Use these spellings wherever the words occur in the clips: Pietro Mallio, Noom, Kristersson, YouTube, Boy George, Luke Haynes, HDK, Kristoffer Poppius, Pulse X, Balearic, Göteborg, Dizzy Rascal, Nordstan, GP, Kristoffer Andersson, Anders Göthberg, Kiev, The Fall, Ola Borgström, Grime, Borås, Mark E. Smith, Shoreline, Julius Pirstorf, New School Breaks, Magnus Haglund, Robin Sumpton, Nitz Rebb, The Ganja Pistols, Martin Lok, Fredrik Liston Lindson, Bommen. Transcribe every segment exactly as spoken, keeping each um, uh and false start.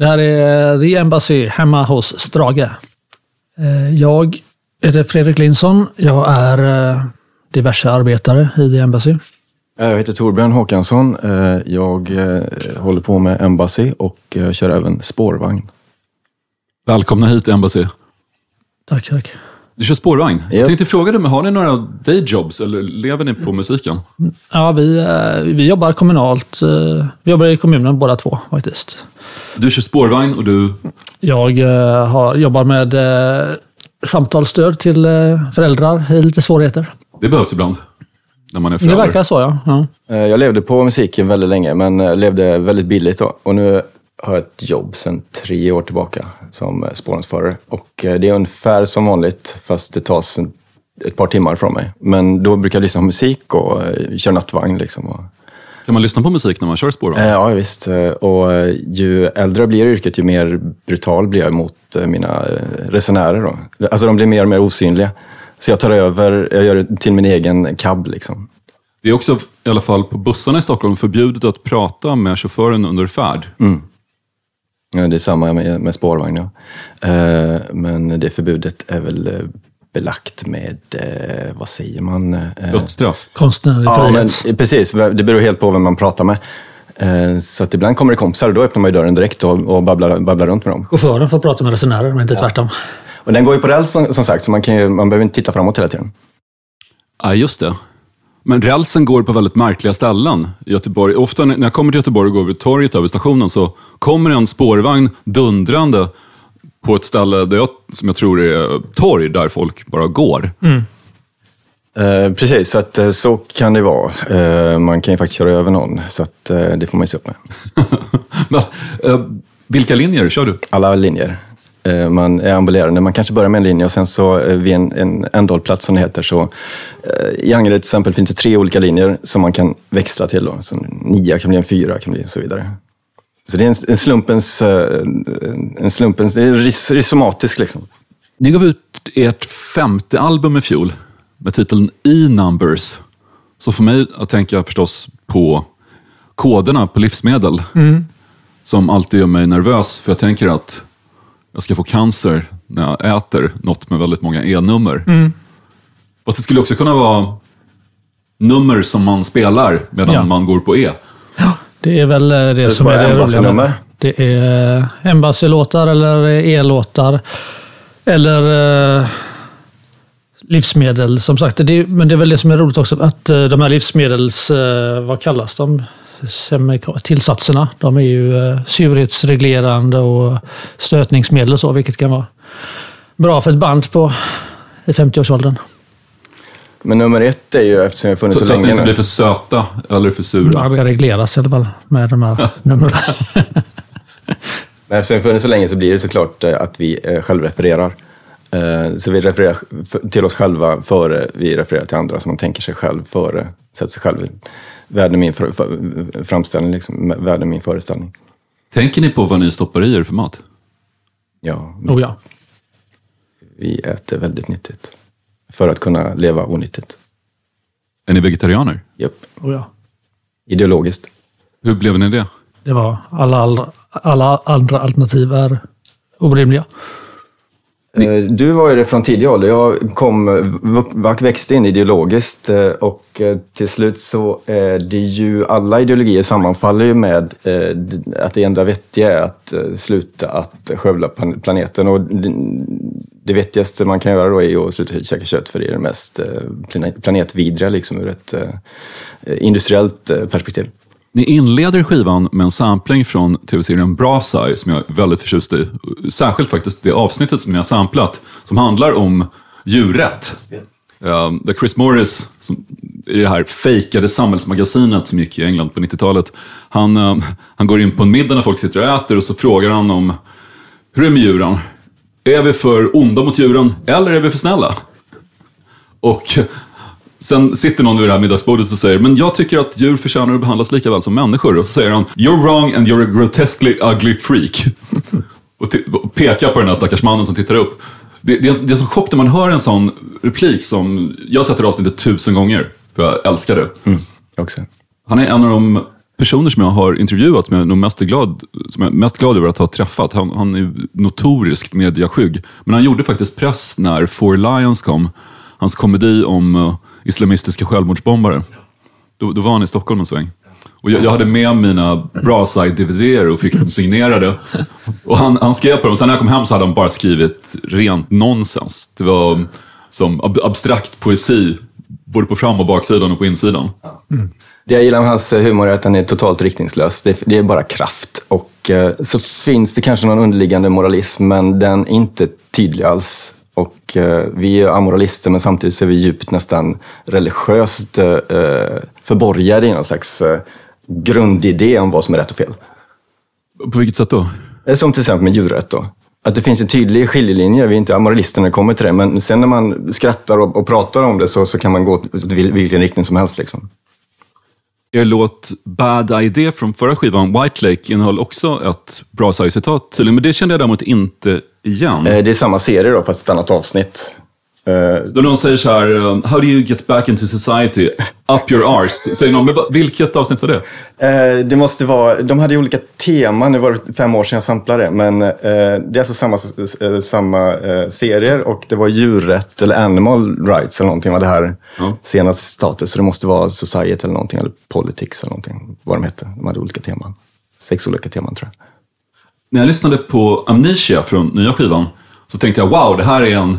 Det här är The Embassy hemma hos Strage. Jag heter Fredrik Liston. Jag är diverse arbetare i The Embassy. Jag heter Torbjörn Håkansson. Jag håller på med Embassy och kör även spårvagn. Välkomna hit Embassy. Tack, tack. Du kör spårvagn. Yep. Jag tänkte fråga dig, men har ni några dayjobs eller lever ni på musiken? Ja, vi, vi jobbar kommunalt. Vi jobbar i kommunen båda två faktiskt. Du kör spårvagn och du? Jag har, jobbar med samtalsstöd till föräldrar i lite svårigheter. Det behövs ibland när man är förälder. Det verkar så, ja. ja. Jag levde på musiken väldigt länge, men levde väldigt billigt då. Och nu har ett jobb sedan tre år tillbaka som spårvagnsförare. Och det är ungefär som vanligt, fast det tas en, ett par timmar från mig. Men då brukar jag lyssna på musik och köra nattvagn. Liksom och... Kan man lyssna på musik när man kör spårvagn? Ja, visst. Och ju äldre blir yrket, ju mer brutal blir jag mot mina resenärer. Då. Alltså de blir mer och mer osynliga. Så jag tar över, jag gör det till min egen cab liksom. Det är också, i alla fall på bussarna i Stockholm, förbjudet att prata med chauffören under färd. Mm. Ja, det är samma med, med spårvagn. Ja. Eh, men det förbudet är väl belagt med, eh, vad säger man? Eh, Dödsstraff. Konstnärlig frihet. Ja, men, precis. Det beror helt på vem man pratar med. Eh, så att ibland kommer det kompisar och då öppnar man ju dörren direkt och, och babblar, babblar runt med dem. Och föraren får prata med resenärer, men inte ja. tvärtom. Och den går ju på räls som, som sagt, så man, kan ju, man behöver inte titta framåt hela tiden. Ja, just det. Men rälsen går på väldigt märkliga ställen i Göteborg. Ofta när jag kommer till Göteborg och går över torget över stationen så kommer en spårvagn dundrande på ett ställe där jag, som jag tror är torg där folk bara går. Mm. Eh, precis, så, att, så kan det vara. Eh, man kan ju faktiskt köra över någon, så att, eh, det får man ju se upp med. Men, eh, vilka linjer kör du? Alla linjer. Man är ambulerande. Man kanske börjar med en linje och sen så vid en, en ändhållplats som det heter så i Angered till exempel finns det tre olika linjer som man kan växla till. Då. Så nia kan bli en fyra, kan bli och så vidare. Så det är en, en slumpens, en slumpens, det är ris, risomatisk liksom. Ni gav ut ert femte album i fjol med titeln E-Numbers. Så för mig att tänka förstås på koderna på livsmedel mm. som alltid gör mig nervös för jag tänker att jag ska få cancer när jag äter något med väldigt många e-nummer. Mm. Fast det skulle också kunna vara nummer som man spelar medan ja. man går på e. Ja, det är väl det, det som är det roliga. Det är Embassy-låtar eller e-låtar. Eller eh, livsmedel, som sagt. Det är, men det är väl det som är roligt också. Att de här livsmedels, eh, vad kallas de? Tillsatserna, de är ju surhetsreglerande och stötningsmedel och så, vilket kan vara bra för ett band på i femtioårsåldern. Men nummer ett är ju, eftersom jag funnits så, så länge nu. Så att det inte blir för söta eller för sura. Det regleras i alla fall med de här numren. Eftersom jag funnits så länge så blir det såklart att vi självrefererar. Så vi refererar till oss själva före vi refererar till andra, så man tänker sig själv före, sätter sig själv världen i min för, för, framställning, liksom, världen i min föreställning. Tänker ni på vad ni stoppar i er för mat? Ja. Oh, ja. Vi äter väldigt nyttigt. För att kunna leva onyttigt. Är ni vegetarianer? Japp. Oh, ja. Ideologiskt. Hur blev ni det? Det var alla, alla, alla andra alternativ är orimliga. Du var ju det från tidigare ålder. Jag kom, växte in ideologiskt och till slut så är det ju, alla ideologier sammanfaller ju med att det enda vettiga är att sluta att skövla planeten. Och det vettigaste man kan göra då är att sluta käka kött, för det är det mest planetvidriga liksom, ur ett industriellt perspektiv. Ni inleder skivan med en sampling från tv-serien Brass Eye som jag är väldigt förtjust i. Särskilt faktiskt det avsnittet som ni har samplat som handlar om djurrätt. Um, där Chris Morris, som i det här fejkade samhällsmagasinet som gick i England på nittiotalet, han, um, han går in på en middag när folk sitter och äter och så frågar han om hur är det med djuren? Är vi för onda mot djuren eller är vi för snälla? Och... sen sitter någon vid det här middagsbordet och säger men jag tycker att djur förtjänar att behandlas lika väl som människor. Och så säger han, you're wrong and you're a grotesquely ugly freak. och, t- och pekar på den här stackars mannen som tittar upp. Det, det, är, det är som chock när man hör en sån replik som jag sätter avsnittet tusen gånger. För jag älskar det. Mm, också. Han är en av de personer som jag har intervjuat som jag är nog mest glad, som jag är mest glad över att ha träffat. Han, han är notoriskt mediaskygg. Men han gjorde faktiskt press när Four Lions kom. Hans komedi om uh, islamistiska självmordsbombare. Då, då var han i Stockholm en sväng. Och jag, jag hade med mina Brass Eye D V D-er och fick dem signerade. Och han, han skrev på dem. Sen när jag kom hem så hade han bara skrivit rent nonsens. Det var som ab- abstrakt poesi. Både på fram- och baksidan och på insidan. Mm. Det jag gillar med hans humor är att den är totalt riktningslös. Det, det är bara kraft. Och eh, så finns det kanske någon underliggande moralism, men den är inte tydlig alls. Och eh, vi är amoralister, men samtidigt så är vi djupt nästan religiöst eh, förborgade i någon slags eh, grundidé om vad som är rätt och fel. På vilket sätt då? Som till exempel med djurrätt då. Att det finns en tydlig skiljelinje, vi är inte amoralister när det kommer till det, men sen när man skrattar och, och pratar om det så, så kan man gå till vilken riktning som helst liksom. Er låt Bad Idea från förra skivan White Lake innehöll också ett bra citat, men det kände jag däremot inte igen. Det är samma serie då, fast ett annat avsnitt. Då någon säger så här, how do you get back into society? Up your arse. Säger någon, men vilket avsnitt var det? Eh, det måste vara, de hade ju olika teman, det var fem år sedan jag samplade det, men eh, det är alltså samma, samma eh, serier och det var djurrätt eller animal rights eller någonting var det här mm. senaste status, så det måste vara society eller någonting, eller politics eller någonting, vad de hette. De hade olika teman, sex olika teman tror jag. När jag lyssnade på Amnesia från nya skivan så tänkte jag, wow, det här är en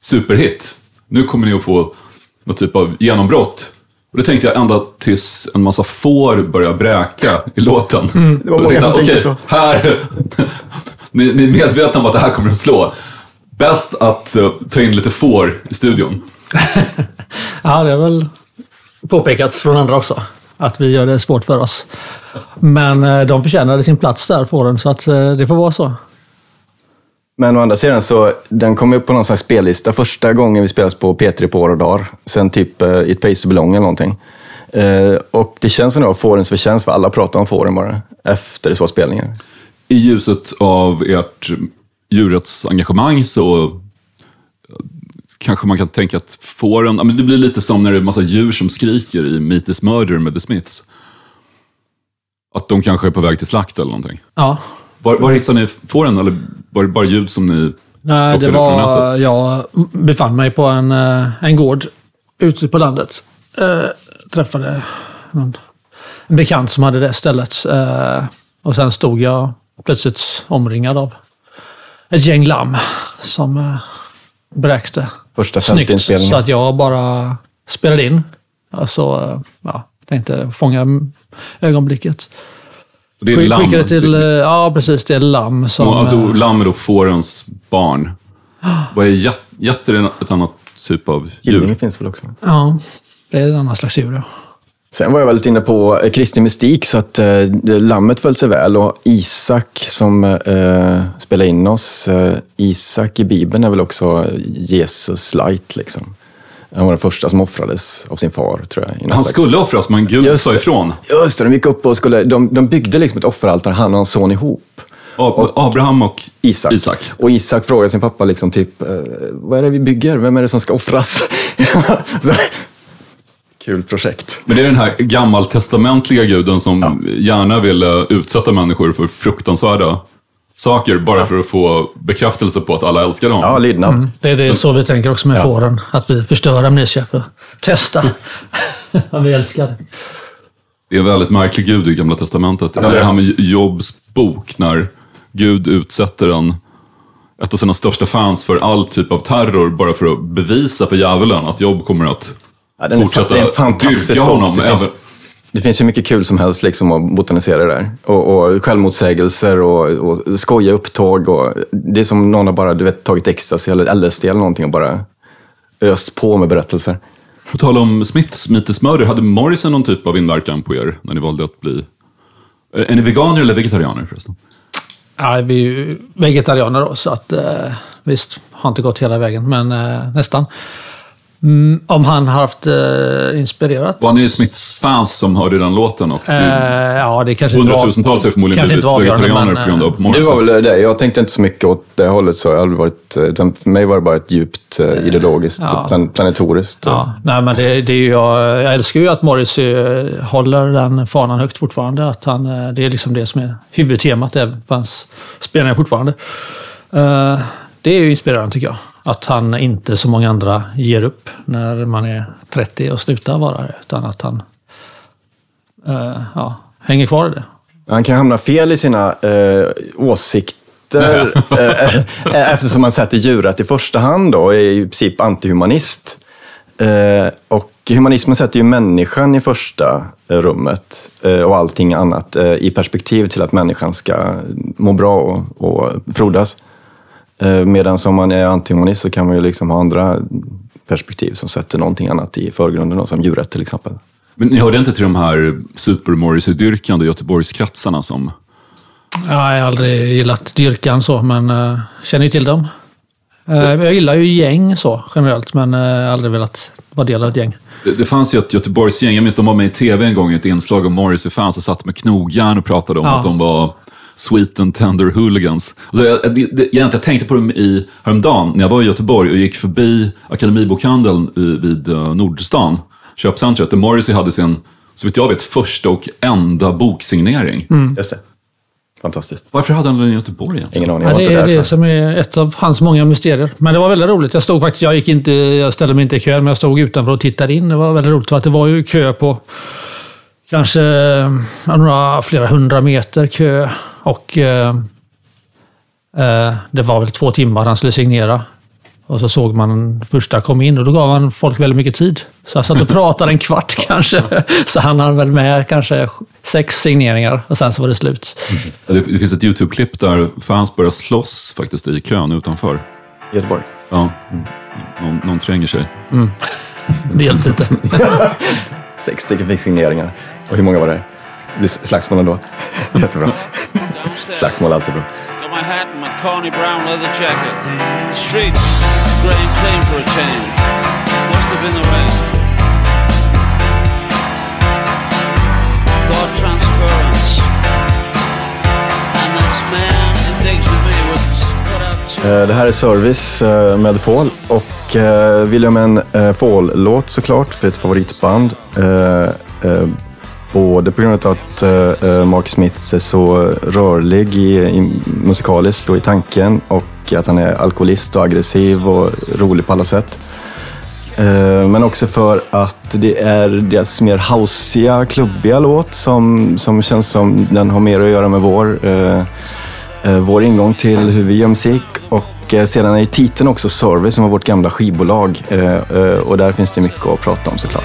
superhit. Nu kommer ni att få någon typ av genombrott. Och det tänkte jag ända tills en massa får börjar bräka i låten. Mm, det var många som tänkte så. Här, ni, ni är medvetna om att det här kommer att slå. Bäst att uh, ta in lite får i studion. Ja, det har väl påpekats från andra också. Att vi gör det svårt för oss. Men uh, de förtjänade sin plats där, fåren, så att uh, det får vara så. Men å andra sidan så, den kom upp på någon slags spellista första gången vi spelas på P tre på år och dagar. Sen typ eh, i ett Pace Belong eller någonting. Eh, och det känns som det var fårens förtjänst, för alla pratar om fåren bara efter det var spelningar. I ljuset av ert djurets engagemang så kanske man kan tänka att fåren, men det blir lite som när det är en massa djur som skriker i Meat Murder med The Smiths. Att de kanske är på väg till slakt eller någonting. Ja. Var, var hittade ni fåren, eller var det bara ljud som ni... Nej, det var... Jag befann mig på en, en gård ute på landet. Eh, träffade någon bekant som hade det stället. Eh, och sen stod jag plötsligt omringad av ett gäng lamm som eh, bräkte. Första snyggt, så att jag bara spelade in. Alltså, eh, ja, tänkte fånga ögonblicket. Det är skickade lamm. Till, ja precis, det är lamm som... Ja, alltså, lamm är då fårens barn. Vad är jätt, jätter är ett annat typ av djur. Gillingen finns väl också. Ja, det är en annan slags djur. Ja. Sen var jag väldigt inne på kristen mystik, så att eh, lammet föll sig väl. Och Isak som eh, spelar in oss, eh, Isak i Bibeln är väl också Jesus light liksom. Han var den första som offrades av sin far, tror jag. Han skulle offras, men Gud just sa ifrån. Just det, de gick upp och skulle... De, de byggde liksom ett offeraltar, han och hans son ihop. Ab- Abraham och Isak. Isak. Och Isak frågade sin pappa liksom typ... Vad är det vi bygger? Vem är det som ska offras? Så, kul projekt. Men det är den här gammaltestamentliga guden som ja. gärna vill utsätta människor för fruktansvärda saker bara ja. för att få bekräftelse på att alla älskar dem. Ja, lydnad. Mm. Det är det så vi tänker också med fåren. Ja. Att vi förstör amnesia för att testa vad vi älskar. Det är en väldigt märklig gud i Gamla testamentet. Ja, eller det här med Jobs bok när Gud utsätter en, ett av sina största fans för all typ av terror bara för att bevisa för djävulen att Job kommer att ja, den fortsätta det är en fantastisk dyrka honom. Bok. Det finns... Det finns ju mycket kul som helst liksom att botanisera det där. Och, och självmotsägelser och, och skoja upptag. Och det är som någon har bara du vet, tagit ecstasy eller L S D eller någonting och bara öst på med berättelser. På tal om Smiths Meat Murder, hade Morrissey någon typ av inverkan på er när ni valde att bli... Är ni veganer eller vegetarianer förresten? Ja, vi är ju vegetarianer då, så att, eh, visst, har inte gått hela vägen, men eh, nästan. Mm, om han har haft eh, inspirerat. Var ni Smiths fans som hörde den låten? Och du, eh, ja, det kanske hundratusentals är förmodligen blivit vegetarianer på grund av på morgonen. Det var väl det. Jag tänkte inte så mycket åt det hållet. Så jag varit, för mig var det bara ett djupt eh, ideologiskt, ja. plan, planetoriskt. Ja. Nej, men det, det är ju, jag, jag älskar ju att Morrissey håller den fanan högt fortfarande. Att han, det är liksom det som är huvudtemat även på hans spelningar fortfarande. Uh, Det är ju inspirerande tycker jag. Att han inte som många andra ger upp när man är trettio och slutar vara det. Utan att han eh, ja, hänger kvar i det. Han kan hamna fel i sina eh, åsikter. eh, eftersom han sätter djuret i första hand då. Är i princip antihumanist. Eh, och humanismen sätter ju människan i första rummet eh, och allting annat eh, i perspektiv till att människan ska må bra och, och frodas. Medan som man är antihumanist så kan man ju liksom ha andra perspektiv som sätter någonting annat i förgrunden, som djuret till exempel. Men ni hörde inte till de här supermorris-dyrkande Göteborgskratsarna som... Ja, jag har aldrig gillat dyrkan så, men uh, känner ju till dem. Uh, jag gillar ju gäng så generellt, men uh, aldrig velat vara del av ett gäng. Det, det fanns ju ett Göteborgsgäng, jag minns de var med i tv en gång i ett inslag om Morrissey-fans och satt med knogjärn och pratade om ja. Att de var... Sweet and Tender Hooligans. Och jag, jag, jag tänkte på dem i häromdagen när jag var i Göteborg och gick förbi Akademibokhandeln i, vid Nordstan, köpcentret, där Morrissey hade sin, så vet jag vet, första och enda boksignering. Mm. Just det. Fantastiskt. Varför hade han den i Göteborg egentligen? Ingen aning, ja, det är det där, som är ett av hans många mysterier. Men det var väldigt roligt. Jag stod faktiskt, jag gick inte, jag ställde mig inte i kö, men jag stod utanför och tittade in. Det var väldigt roligt för att det var ju kö på kanske några flera hundra meter kö och eh, eh, det var väl två timmar han skulle signera. Och så såg man första kom in och då gav han folk väldigt mycket tid. Så han satt och pratade en kvart kanske. Så han hade väl med kanske sex signeringar och sen så var det slut. Mm. Det finns ett YouTube-klipp där fans börjar slåss faktiskt i kön utanför. Göteborg? Ja, mm. någon, någon tränger sig. Mm. Det hjälpte inte. Sex stycken signeringar. Och hur många var det? Det slagsmål ändå. Jättebra. Slagsmål alltid bra. Got my hat and my corny brown leather jacket. Street, grey and clean for a change. Must have been the rain. God transference. And this man engaged with me was put out to... Det här är Service med The Fall. Och vill jag med en äh, Fall-låt såklart för ett favoritband. Äh, äh, Både på grund av att äh, Mark Smith är så rörlig i, i, musikaliskt och i tanken, och att han är alkoholist och aggressiv och rolig på alla sätt. Äh, men också för att det är deras mer houseiga, klubbiga låt som, som känns som den har mer att göra med vår, äh, äh, vår ingång till hur vi gör musik. Och Och sedan är titeln också Service, som var vårt gamla skivbolag. Och där finns det mycket att prata om såklart.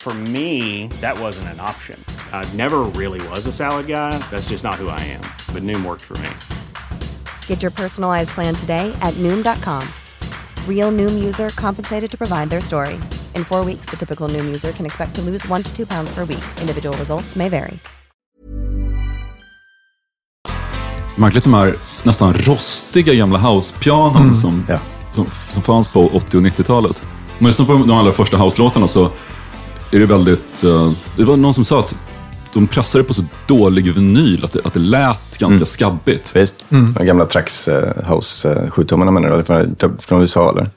For me, that wasn't an option. I never really was a salad guy. That's just not who I am. But Noom worked for me. Get your personalized plan today at noom dot com. Real Noom user compensated to provide their story. In four weeks, the typical Noom user can expect to lose one to two pounds per week. Individual results may vary. Märkligt de här nästan rostiga gamla housepianon mm. som, yeah. som, som fanns på åttio- och nittio-talet. man lyssnar på de allra första house-låtarna så är det väldigt... Uh, det var någon som sa att de pressade på så dålig vinyl att det, att det lät ganska mm. skabbigt. Visst. Mm. De gamla tracks uh, house sjutummarna uh, menar du? Från, från U S A eller?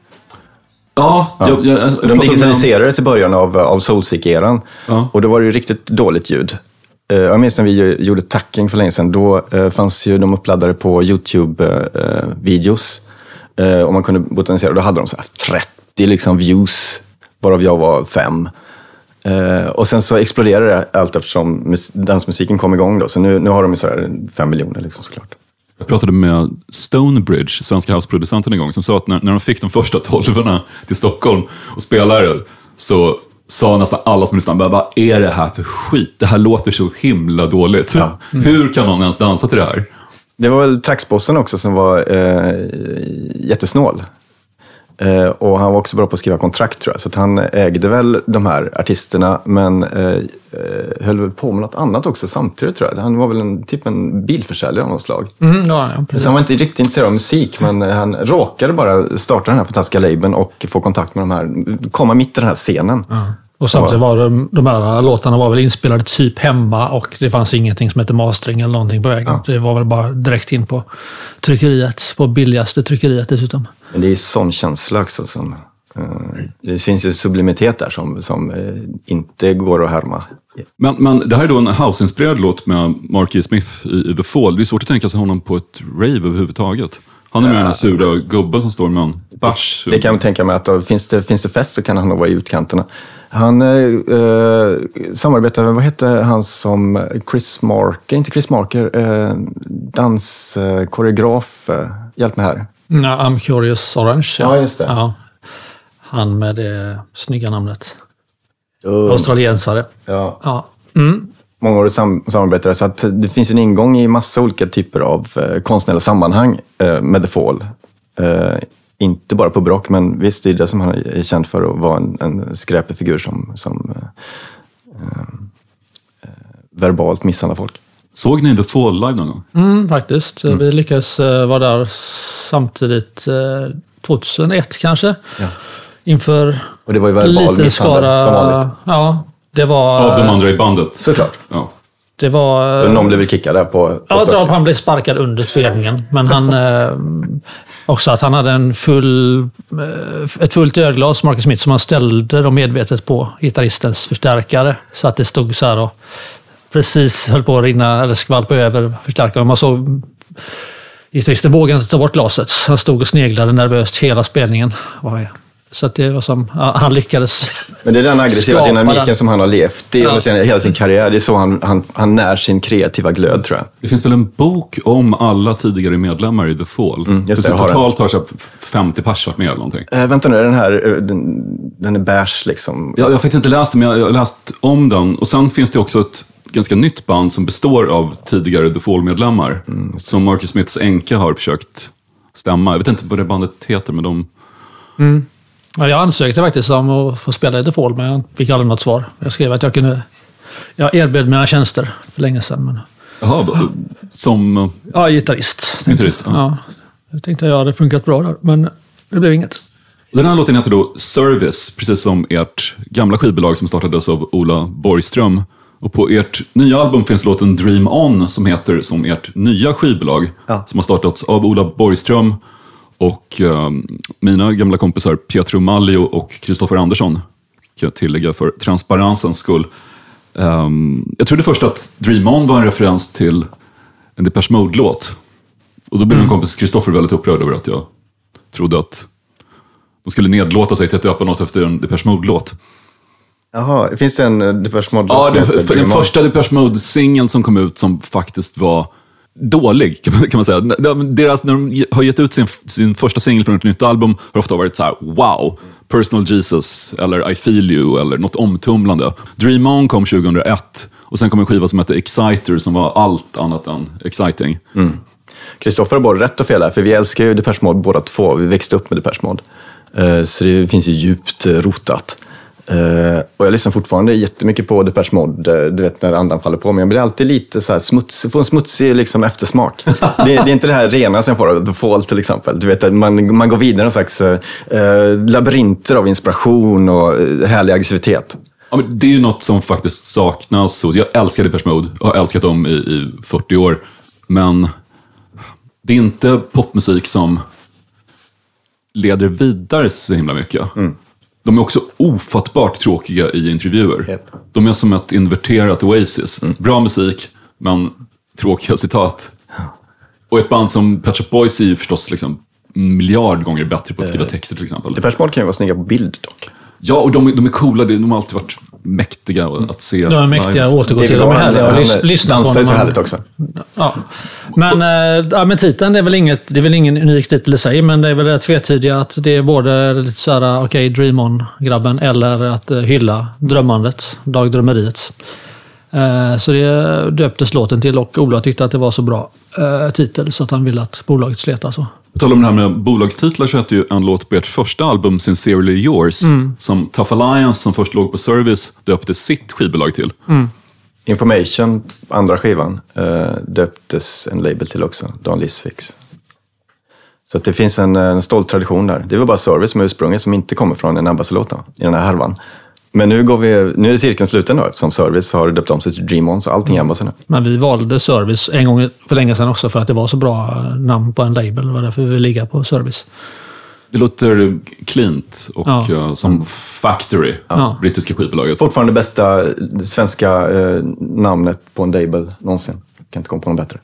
Ja, ja. Jag, jag, jag de digitaliserades om... i början av, av Soulseek-eran. Ja. Och då var det ju riktigt dåligt ljud. Uh, jag minns när vi gjorde tacking för länge sedan. Då uh, fanns ju de uppladdade på YouTube-videos. Uh, uh, och man kunde botanisera. Då hade de så här trettio liksom, views. Varav jag var fem. Uh, och sen så exploderade det allt eftersom mus- dansmusiken kom igång då. Så nu, nu har de ju så här fem miljoner liksom såklart. Jag pratade med Stonebridge, svenska houseproducenten en gång, som sa att när, när de fick de första tolvorna till Stockholm och spelade så sa nästan alla som lyssnade, vad är det här för skit? Det här låter så himla dåligt. Ja. Mm. Hur kan någon ens dansa till det här? Det var väl tracksbossen också som var eh, jättesnål. Eh, och han var också bra på att skriva kontrakt tror jag. Så att han ägde väl de här artisterna men eh, höll väl på med något annat också samtidigt tror jag. Han var väl en, typ en bilförsäljare av något slag. Mm, ja, ja, så han var inte riktigt intresserad av musik men han råkade bara starta den här fantastiska labeln och få kontakt med de här, komma mitt i den här scenen. Mm. Och samtidigt var de, de här låtarna var väl inspelade typ hemma och det fanns ingenting som hette mastering eller någonting på vägen. Ja. Det var väl bara direkt in på tryckeriet, på billigaste tryckeriet dessutom. Men det är sån känsla också. Som, eh, det finns ju sublimitet där som, som eh, inte går att härma. Men, men det här är då en house-inspirerad låt med Mark E. Smith i, i The Fall. Det är svårt att tänka sig honom på ett rave överhuvudtaget. Han är med den här sura gubben som står med en bärs. Det kan jag tänka mig att då, finns, det, finns det fest så kan han nog vara i utkanterna. Han eh, samarbetar med, vad hette han som Chris Marker, inte Chris Marker, eh, danskoreograf. Eh, eh, hjälp mig här. No, I'm Curious Orange. Ja, ja just det. Ja. Han med det snygga namnet. Um. Australiensare. Ja. Ja. Mm. Många år sam- samarbetare så att det finns en ingång i massa olika typer av eh, konstnärliga sammanhang eh, med The Fall. Eh, inte bara på brock men visst det är det som han är känd för att vara en, en skräpig figur som, som eh, eh, verbalt misshandlar folk. Såg ni The Fall live någon gång? Mm, faktiskt. Mm. Vi lyckades eh, vara där samtidigt eh, tjugohundraett kanske. Ja. Inför och det var ju verbal misshandel som vanligt. Ja. Det var, av de andra i bandet. Såklart. Ja. Det var... Någon blev kickad där på... på ja, han blev sparkad under spelningen. Men han... eh, också att han hade en full... Eh, ett fullt ölglas, Marcus Smith, som han ställde då medvetet på gitarristens förstärkare. Så att det stod så här och precis höll på att rinna eller skvalpa över förstärkaren. Man såg... Gitarristen vågade inte ta bort glaset. Han stod och sneglade nervöst hela spelningen. Vad är... Så att det var som, ja, han lyckades. Men det är den aggressiva dynamiken den. Som han har levt i ja. Sen, hela sin karriär. Det är så han, han, han när sin kreativa glöd tror jag. Det finns väl en bok om alla tidigare medlemmar i The Fall. Mm, just det, jag har totalt har jag femtio pers varit med eller någonting. Äh, vänta nu, den här, den, den är bärs liksom. Jag, jag har faktiskt inte läst den, men jag, jag har läst om den. Och sen finns det också ett ganska nytt band som består av tidigare The Fall-medlemmar. Mm, som Marcus Smiths enka har försökt stämma. Jag vet inte vad det bandet heter, men de... Mm. Jag ansökte faktiskt om att få spela i The Fall, men jag fick aldrig något svar. Jag skrev att jag kunde... Jag erbjöd mina tjänster för länge sedan. Men... Jaha, som... Ja, gitarrist. Gitarrist, ja. ja. Jag tänkte att jag hade funkat bra där, men det blev inget. Den här låten heter då Service, precis som ert gamla skivbolag som startades av Ola Borgström. Och på ert nya album finns låten Dream On, som heter som ert nya skivbolag. Ja. Som har startats av Ola Borgström. Och eh, mina gamla kompisar Pietro Mallio och Kristoffer Andersson kan jag tillägga för transparensens skull. Um, jag trodde först att Dream On var en referens till en Depeche Mode-låt. Och då blev min kompis Kristoffer väldigt upprörd över att jag trodde att de skulle nedlåta sig till att döpa något efter en Depeche Mode-låt. Jaha, finns det en Depeche Mode-låt? Ja, det, för den första Depeche Mode-singeln som kom ut som faktiskt var... dålig kan man, kan man säga. Deras, när de har gett ut sin, sin första singel från ett nytt album har ofta varit så här: wow, Personal Jesus eller I Feel You eller något omtumlande. Dream On kom tjugohundraett och sen kom en skiva som hette Exciter som var allt annat än exciting. Kristoffer mm. har både rätt och fel här, för vi älskar ju Depeche Mode båda två. Vi växte upp med Depeche Mode. Så det finns ju djupt rotat. Uh, och jag lyssnar fortfarande jättemycket på Depeche Mode, du vet när andan faller på mig. Jag blir alltid lite så här smuts, får en smutsig liksom eftersmak. det, det är inte det här rena som jag får, The Fall till exempel. Du vet, man, man går vidare i en slags uh, labyrinter av inspiration och härlig aggressivitet. Ja, men det är ju något som faktiskt saknas. Jag älskar Depeche Mode och har älskat dem i, i fyrtio år. Men det är inte popmusik som leder vidare så himla mycket. Mm. De är också ofattbart tråkiga i intervjuer. Yep. De är som ett inverterat Oasis. Mm. Bra musik, men tråkiga citat. Och ett band som Pet Shop Boys är ju förstås liksom en miljard gånger bättre på att skriva texter till exempel. Depeche Mode kan ju vara snygga på bild dock. Ja, och de, de är coola. De har alltid varit mäktiga att se. De är mäktiga att återgå till. De är härliga att lys- lyssna på. Dansa är så härligt också. Ja. Men, äh, ja, men titeln är väl inget, det är väl ingen unik titel i sig, men det är väl det tvetydiga att det är både lite så här, okej, okay, Dream On-grabben eller att uh, hylla drömmandet, dagdrömmeriet. Uh, så det döptes låten till och Ola tyckte att det var så bra uh, titel så att han ville att bolaget slet alltså. Jag talar om det här med bolagstitlar så heter ju en låt på ert första album, Sincerely Yours, mm. som Tough Alliance, som först låg på Service, döpte sitt skivbolag till. Mm. Information, andra skivan, döptes en label till också, Dan Lisfix. Så att det finns en, en stolt tradition där. Det var bara Service som är ursprunget som inte kommer från en Embassy-låta i den här härvan. Men nu, går vi, nu är det cirkeln sluten då, eftersom Service har döpt om sig till Dream On, så allting är Embassy nu. Men vi valde Service en gång för länge sedan också för att det var så bra namn på en label. Det var därför vi ligger på Service. Det låter cleant och ja. Som Factory, ja. Brittiska skivbolaget. Fortfarande det bästa svenska eh, namnet på en label någonsin. Kan inte komma på något bättre.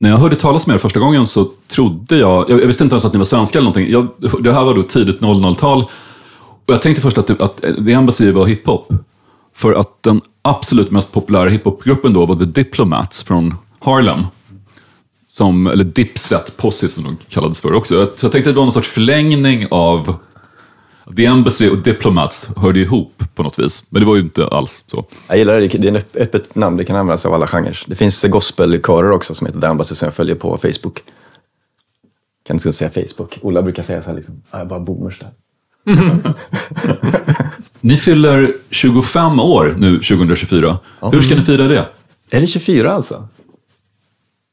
När jag hörde talas med er första gången så trodde jag... Jag, jag visste inte ens att ni var svenska eller någonting. Jag, det här var då tidigt noll noll-tal. Och jag tänkte först att, att The Embassy var hiphop. För att den absolut mest populära hiphopgruppen då var The Diplomats från Harlem. Som, eller Dipset Posse som de kallades för också. Jag, så jag tänkte att det var någon sorts förlängning av The Embassy och Diplomats hörde ihop på något vis. Men det var ju inte alls så. Jag gillar det. Det är ett öppet namn. Det kan användas av alla genrer. Det finns gospelkörer också som heter The Embassy som jag följer på Facebook. Jag kan inte säga Facebook. Ola brukar säga så här liksom. Jag är bara boomers där. Ni fyller tjugofem år nu tjugohundratjugofyra. Mm. Hur ska ni fira det? Är det tjugofyra alltså?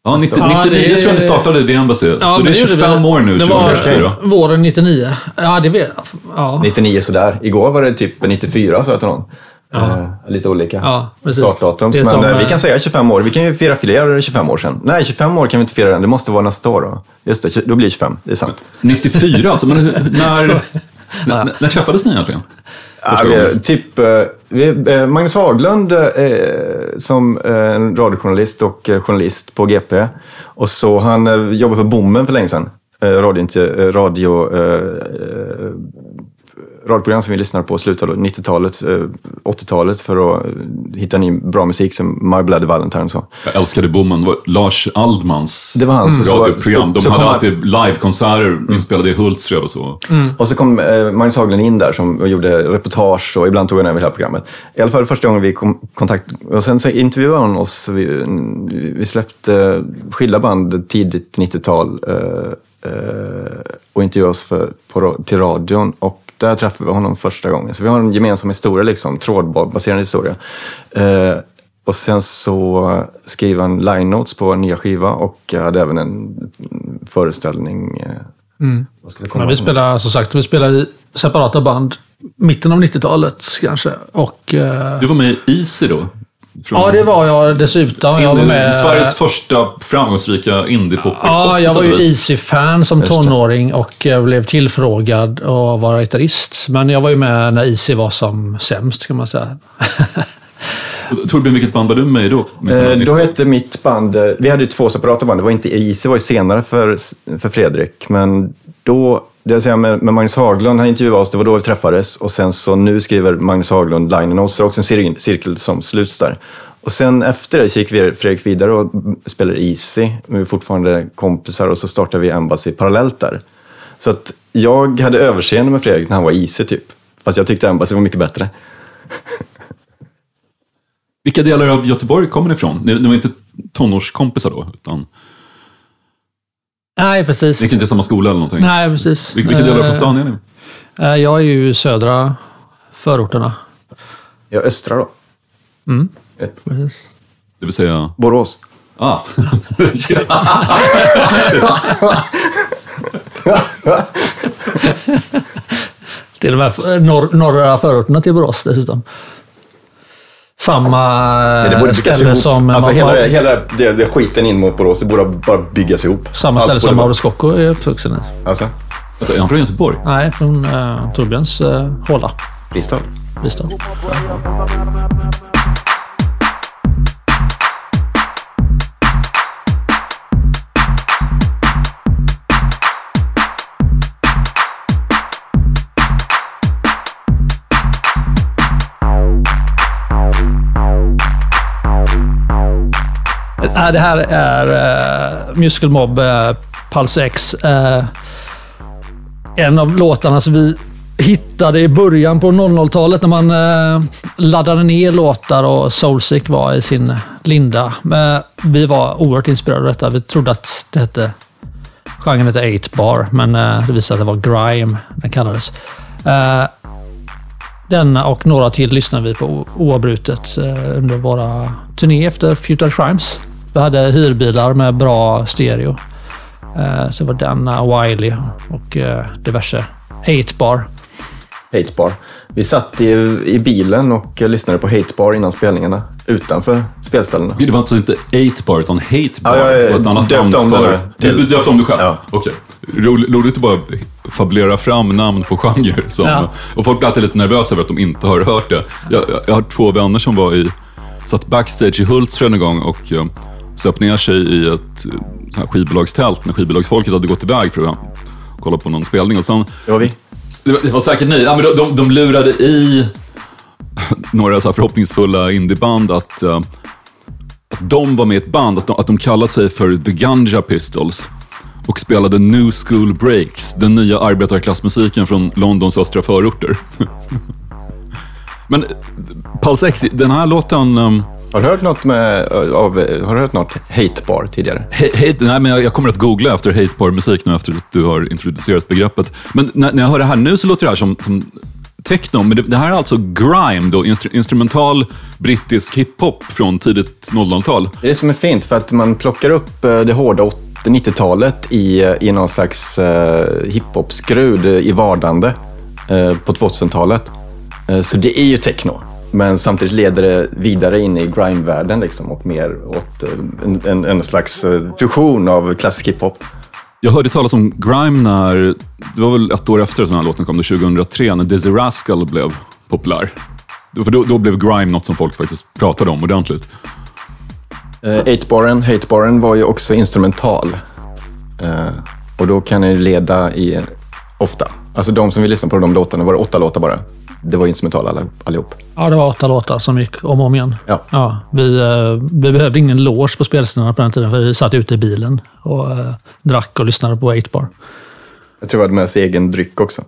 Ja, nittionio ja, det... jag tror ni startade The Embassy. Ja, så det är tjugofem det... år nu tjugotjugofyra. Våren nittionio. Ja, det vet jag. Ja. nittionio sådär. Igår var det typ nittiofyra så jag till någon. Ja. Eh, lite olika ja, startdatum. Men som, eh, vi kan säga tjugofem år. Vi kan ju fira fler tjugofem år sedan. Nej, tjugofem år kan vi inte fira den. Det måste vara nästa år då. Just det, då blir tjugofem. Det är sant. nittiofyra alltså, men hur, när... N- n- när träffades ni egentligen? Ja, vi, typ, vi, Magnus Haglund eh, som en radiojournalist och journalist på G P. Och så han eh, jobbar för Bommen för länge sedan. Eh, radio, inte, radio, eh, radioprogram som vi lyssnade på slutet av nittiotalet, eh, åttiotalet för att hitta ny bra musik som My Bloody Valentine och så. Jag älskade Bommen. Lars Aldmans det var hans, mm. radioprogram. De så, så hade alltid livekonserter, mm. inspelade i Hultsfred och så. Mm. Och så kom eh, Magnus Haglund in där som, och gjorde reportage och ibland tog han över det här programmet. I alla fall första gången vi kom kontakt. Och sen så intervjuade han oss. Vi, vi släppte skilda band tidigt nittiotal eh, eh, och intervjuade oss för, på, till radion och där träffade vi honom första gången. Så vi har en gemensam historia, liksom, trådbaserad historia. Eh, och sen så skrev han line notes på en nya skiva och hade även en föreställning. Mm. Men vi spelar, som sagt, vi spelar i separata band mitten av nittiotalet kanske. Och, eh... du var med i Easy då? Från ja, det var jag dessutom. Jag var med... Sveriges första framgångsrika indie-pop-export. Ja, jag var ju Easy-fan som tonåring och blev tillfrågad och var gitarrist. Men jag var ju med när Easy var som sämst, kan man säga. Torbjörn, vilket band var du med då? Eh, då hette mitt band... Vi hade ju två separata band. Det var inte Easy, var ju senare för, för Fredrik. Men då... Det vill säga med, med Magnus Haglund, han intervjuade oss, det var då vi träffades. Och sen så nu skriver Magnus Haglund line notes, också en cirkel, cirkel som sluts där. Och sen efter det gick vi, Fredrik vidare och spelade Easy. Vi är fortfarande kompisar och så startade vi Embassy parallellt där. Så att jag hade överseende med Fredrik när han var Easy typ. Fast jag tyckte Embassy var mycket bättre. Vilka delar av Göteborg kommer ni ifrån? Ni, ni var inte tonårskompisar då, utan... Nej, precis. Gick inte samma skola eller någonting? Nej, precis. Vilken del är från stan är ni? Jag är ju södra förorterna. Ja, östra då. Mm. Precis. Det vill säga Borås. Ah. Det är de här norr, norra förorterna till Borås dessutom. Samma det ställe som... Alltså hela, har... hela det, det skiten in mot Borås, det borde bara byggas ihop. Samma ställe som Mauro Scocco är uppvuxen i. Alltså? Alltså, är han från Göteborg? Nej, från uh, Torbjörns uh, håla. Pirstorf. Pirstorf. Det här är uh, Musical Mob, uh, Pulse X. Uh, en av låtarna som vi hittade i början på noll noll-talet när man uh, laddade ner låtar och soulsick var i sin linda. Men vi var oerhört inspirerade av detta. Vi trodde att det hette, genren hette Eight Bar, men uh, det visade att det var Grime den kallades. Uh, Denna och några till lyssnade vi på oavbrutet uh, under våra turné efter Future Crimes. Vi hade hyrbilar med bra stereo. Uh, så var denna, Wiley och uh, diverse. Eight Bar. Eight Bar. Vi satt i, i bilen och lyssnade på Hate Bar innan spelningarna. Utanför spelställena. Det var alltså inte Eight Bar utan Hate Bar. Ja, ja, ja. Ett annat döpt namn för... Du döpt om du själv? Ja. Okej. Roligt att bara fabulera fram namn på genrer. Som... Ja. Och folk blir alltid lite nervösa över att de inte har hört det. Jag, jag har två vänner som var i... satt backstage i Hultsfred en gång och eh, söp ner sig i ett här skivbolagstält när skivbolagsfolket hade gått iväg för att kolla på någon spelning. Och sen... Det var vi. Det var, det var säkert nej. Ja, men de, de, de lurade i några så här förhoppningsfulla indieband att, uh, att de var med ett band, att de, att de kallade sig för The Ganja Pistols och spelade New School Breaks, den nya arbetarklassmusiken från Londons östra förorter. Men Pulse X, den här låten... Um, har du hört något med, av, har du hört något Hate Bar tidigare? Hate, hate, nej, men jag, jag kommer att googla efter Hate Bar musik nu efter att du har introducerat begreppet. Men när, när jag hör det här nu så låter det här som, som techno, men det, det här är alltså grime då, instru, instrumental brittisk hiphop från tidigt noll noll-tal. Det är det som är fint för att man plockar upp det hårda nittio-talet i, i någon slags uh, hiphop-skrud i vardande uh, på tvåtusen-talet. Uh, så det är ju techno. Men samtidigt leder det vidare in i grime-världen liksom, och mer åt en, en, en slags fusion av klassisk hiphop. Jag hörde talas om grime när, det var väl ett år efter att den här låten kom, tjugohundratre, när Dizzy Rascal blev populär. För då, då blev grime något som folk faktiskt pratade om ordentligt. Hatebarren, Hatebarren var ju också instrumental. Och då kan det leda i, ofta. Alltså de som vi lyssnade på de låtarna var det åtta låtar bara. Det var instrumental allihop. Ja, det var åtta låtar som gick om och om igen. Ja. Ja, vi, vi behövde ingen loge på spelställena på den tiden. För vi satt ute i bilen och eh, drack och lyssnade på Eight Bar. Jag tror vi hade med sig egen dryck också.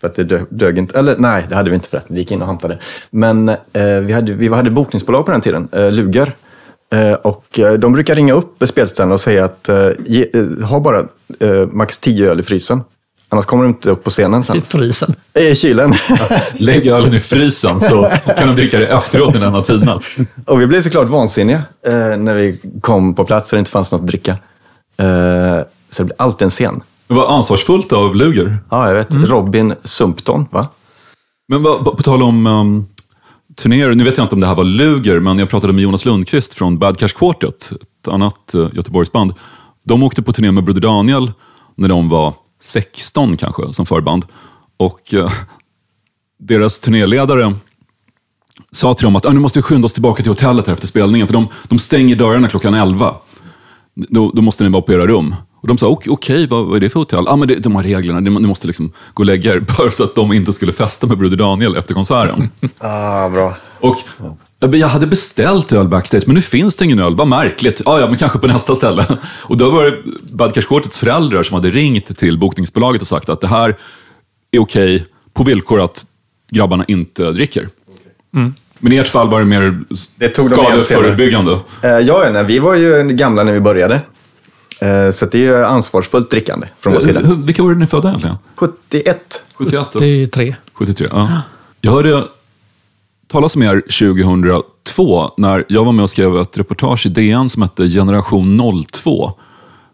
För att det dö- dög inte... Eller nej, det hade vi inte förrätt. Vi gick in och hantade. Men eh, vi, hade, vi hade bokningsbolag på den tiden. Eh, Luger. Eh, och eh, de brukar ringa upp spelställena och säga att eh, ge, eh, ha bara eh, max tio öl i frysen. Annars kommer de inte upp på scenen sen. I frysen. I kylen. Ja, lägg ölen i frysen så kan de dricka det efteråt när den har tinat. Och vi blev såklart vansinniga eh, när vi kom på plats och det inte fanns något att dricka. Eh, så det blev alltid en scen. Det var ansvarsfullt av Luger. Ja, jag vet. Mm. Robin Sumpton, va? Men va, på tal om um, turnéer, nu vet jag inte om det här var Luger, men jag pratade med Jonas Lundqvist från Bad Cash Quartet, ett annat uh, Göteborgsband. De åkte på turné med Broder Daniel när de var sexton kanske som förband och eh, deras turnéledare sa till dem att nu måste vi skynda oss tillbaka till hotellet här efter spelningen för de, de stänger dörrarna klockan elva. Då, då måste ni vara på era rum. Och de sa okej, okay, vad, vad är det för hotell? Ja ah, men det, de har reglerna, ni måste liksom gå och lägga er bara så att de inte skulle festa med Broder Daniel efter konserten. Ah, bra. Och jag hade beställt öl backstage, men nu finns det ingen öl. Vad märkligt. Ah, ja, men kanske på nästa ställe. Och då var det Bad Cash Quartets föräldrar som hade ringt till bokningsbolaget och sagt att det här är okej på villkor att grabbarna inte dricker. Mm. Men i ert fall var det mer det tog skadeförebyggande. De eh, ja, nej, vi var ju gamla när vi började. Eh, så det är ju ansvarsfullt drickande från vår sida. Vilka år är ni födda egentligen? sjuttioett. sjuttioett. sjuttiotre. sjuttiotre, ja. Jag hörde talas om er tjugohundratvå när jag var med och skrev ett reportage i D N som hette Generation noll två.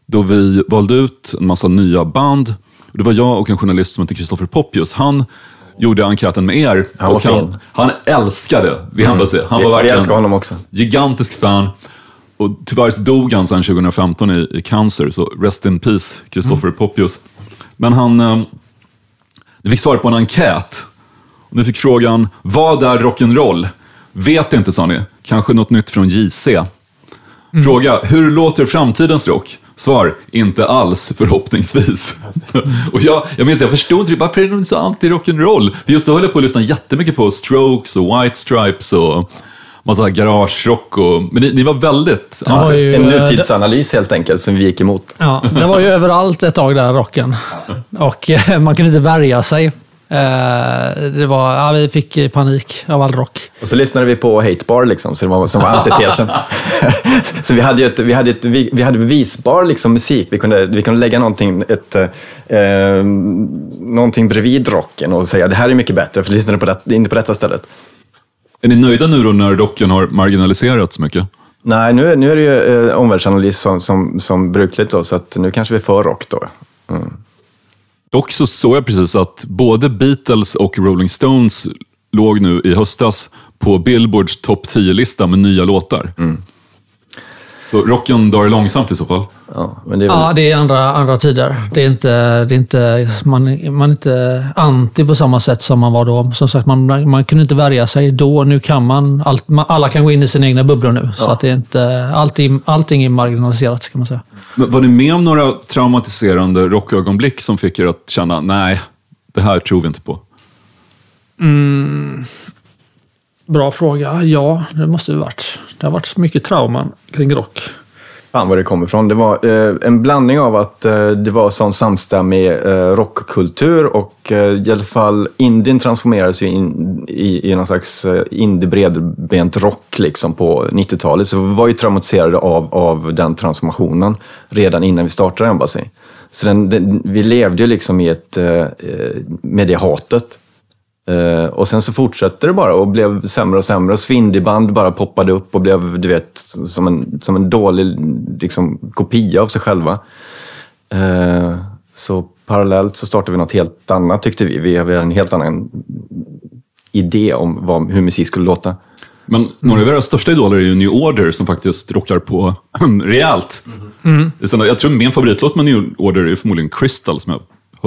Då vi valde ut en massa nya band. Det var jag och en journalist som hette Kristoffer Poppius. Han gjorde enkäten med er. Han var och han, han älskade The Embassy. Mm. Han var verkligen älskar honom också. Gigantisk fan. Och tyvärr dog han sedan tjugohundrafemton i, i cancer. Så rest in peace, Kristoffer mm. Poppius. Men han eh, fick svar på en enkät. Och nu fick frågan, vad är rock'n'roll? Vet inte, sa ni. Kanske något nytt från J C. Mm. Fråga, hur låter framtidens rock? Svar, inte alls, förhoppningsvis. Och jag, jag minns, jag förstod inte, varför är de så anti-rock'n'roll? Just då höll jag på att lyssna jättemycket på Strokes och White Stripes och massa garagerock. Och, men ni, ni var väldigt... Var ju, en nutidsanalys helt enkelt som vi gick emot. Ja, det var ju överallt ett tag där, rocken. Och man kunde inte värja sig. Det var, ja, vi fick panik av all rock. Och så lyssnade vi på Hate Bar liksom, så det var, som var antitesen. Så vi hade ju ett, vi hade ett, vi, vi hade bevisbar liksom musik. Vi kunde vi kunde lägga någonting ett eh, någonting bredvid rocken och säga det här är mycket bättre för vi lyssnade på det, det är inte på detta stället. Är ni nöjda nu då när rocken har marginaliserats så mycket? Nej, nu nu är det ju eh, omvärldsanalys som som som brukligt då, så att nu kanske vi får rock då. Mm. Dock så såg jag precis att både Beatles och Rolling Stones låg nu i höstas på Billboards topp tio-lista med nya låtar. Mm. Så rocken dör långsamt i så fall. Ja, men det är, väl... ja, det är andra, andra tider. Det är inte, det är inte, man, man är inte anti på samma sätt som man var då. Som sagt, man, man kunde inte värja sig då. Nu kan man, allt, man alla kan gå in i sina egna bubblor nu. Ja. Så att det är inte, allting, allting är marginaliserat, kan man säga. Men var ni med om några traumatiserande rockögonblick som fick er att känna, nej, det här tror vi inte på? Mm... Bra fråga. Ja, det måste det ha varit. Det har varit mycket trauma kring rock. Fan vad det kommer ifrån. Det var eh, en blandning av att eh, det var sån samstämmig eh, rockkultur och eh, i alla fall indien transformerades ju in i, i någon slags eh, indie-bredbent rock liksom på nittiotalet. Så vi var ju traumatiserade av, av den transformationen redan innan vi startade Embassy. Så den, den, vi levde ju liksom i ett, eh, med det hatet. Uh, och sen så fortsatte det bara och blev sämre och sämre och svindiband bara poppade upp och blev, du vet, som en, som en dålig liksom, kopia av sig själva. Uh, så parallellt så startade vi något helt annat, tyckte vi. Vi hade en helt annan idé om vad, hur musik skulle låta. Men några av era största idoler är ju New Order som faktiskt rockar på rejält. Mm. Jag tror min favoritlåt med New Order är förmodligen Crystal som jag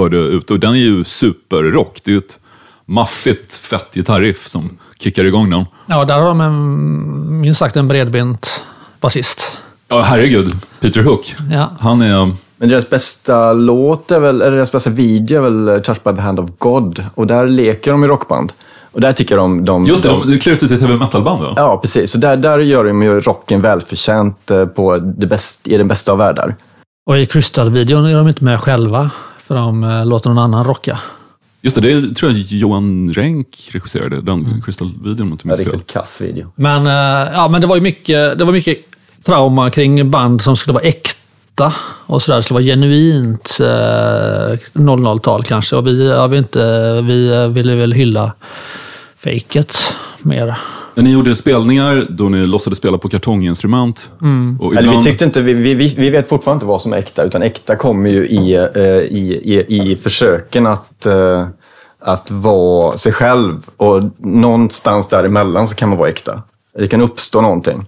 hörde ut. Och den är ju superrock. Det är ju ett maffigt, fett gitarriff som kickar igång dem. Ja, där har de en, minst sagt en bredbent basist. Ja, herregud. Peter Hook. Ja. Han är... Men deras bästa låt är väl, eller deras bästa video är väl Touched by the Hand of God. Och där leker de i rockband. Och där tycker de... de Just det, de, det klär ut sig till ett heavy metal-band då. Ja, precis. Så där, där gör de ju rocken välförtjänt på det bäst, i den bästa av världar. Och i Crystal-videon är de inte med själva. För de låter någon annan rocka. Just det, det tror jag Johan Renck regisserade, den mm. Crystal-videon inte minst. Ja, riktigt kass-video. Men, ja, men det var ju mycket, det var mycket trauma kring band som skulle vara äkta och sådär, det skulle vara genuint eh, noll noll-tal kanske. Och vi, ja, vi, inte, vi ville väl hylla fejket mer. När ni gjorde spelningar då ni låtsade spela på kartonginstrument. Mm. Och ibland... Eller vi tyckte inte, vi, vi, vi vet fortfarande inte vad som är äkta, utan äkta kommer ju i, i, i, i försöken att, att vara sig själv. Och någonstans däremellan så kan man vara äkta. Det kan uppstå någonting.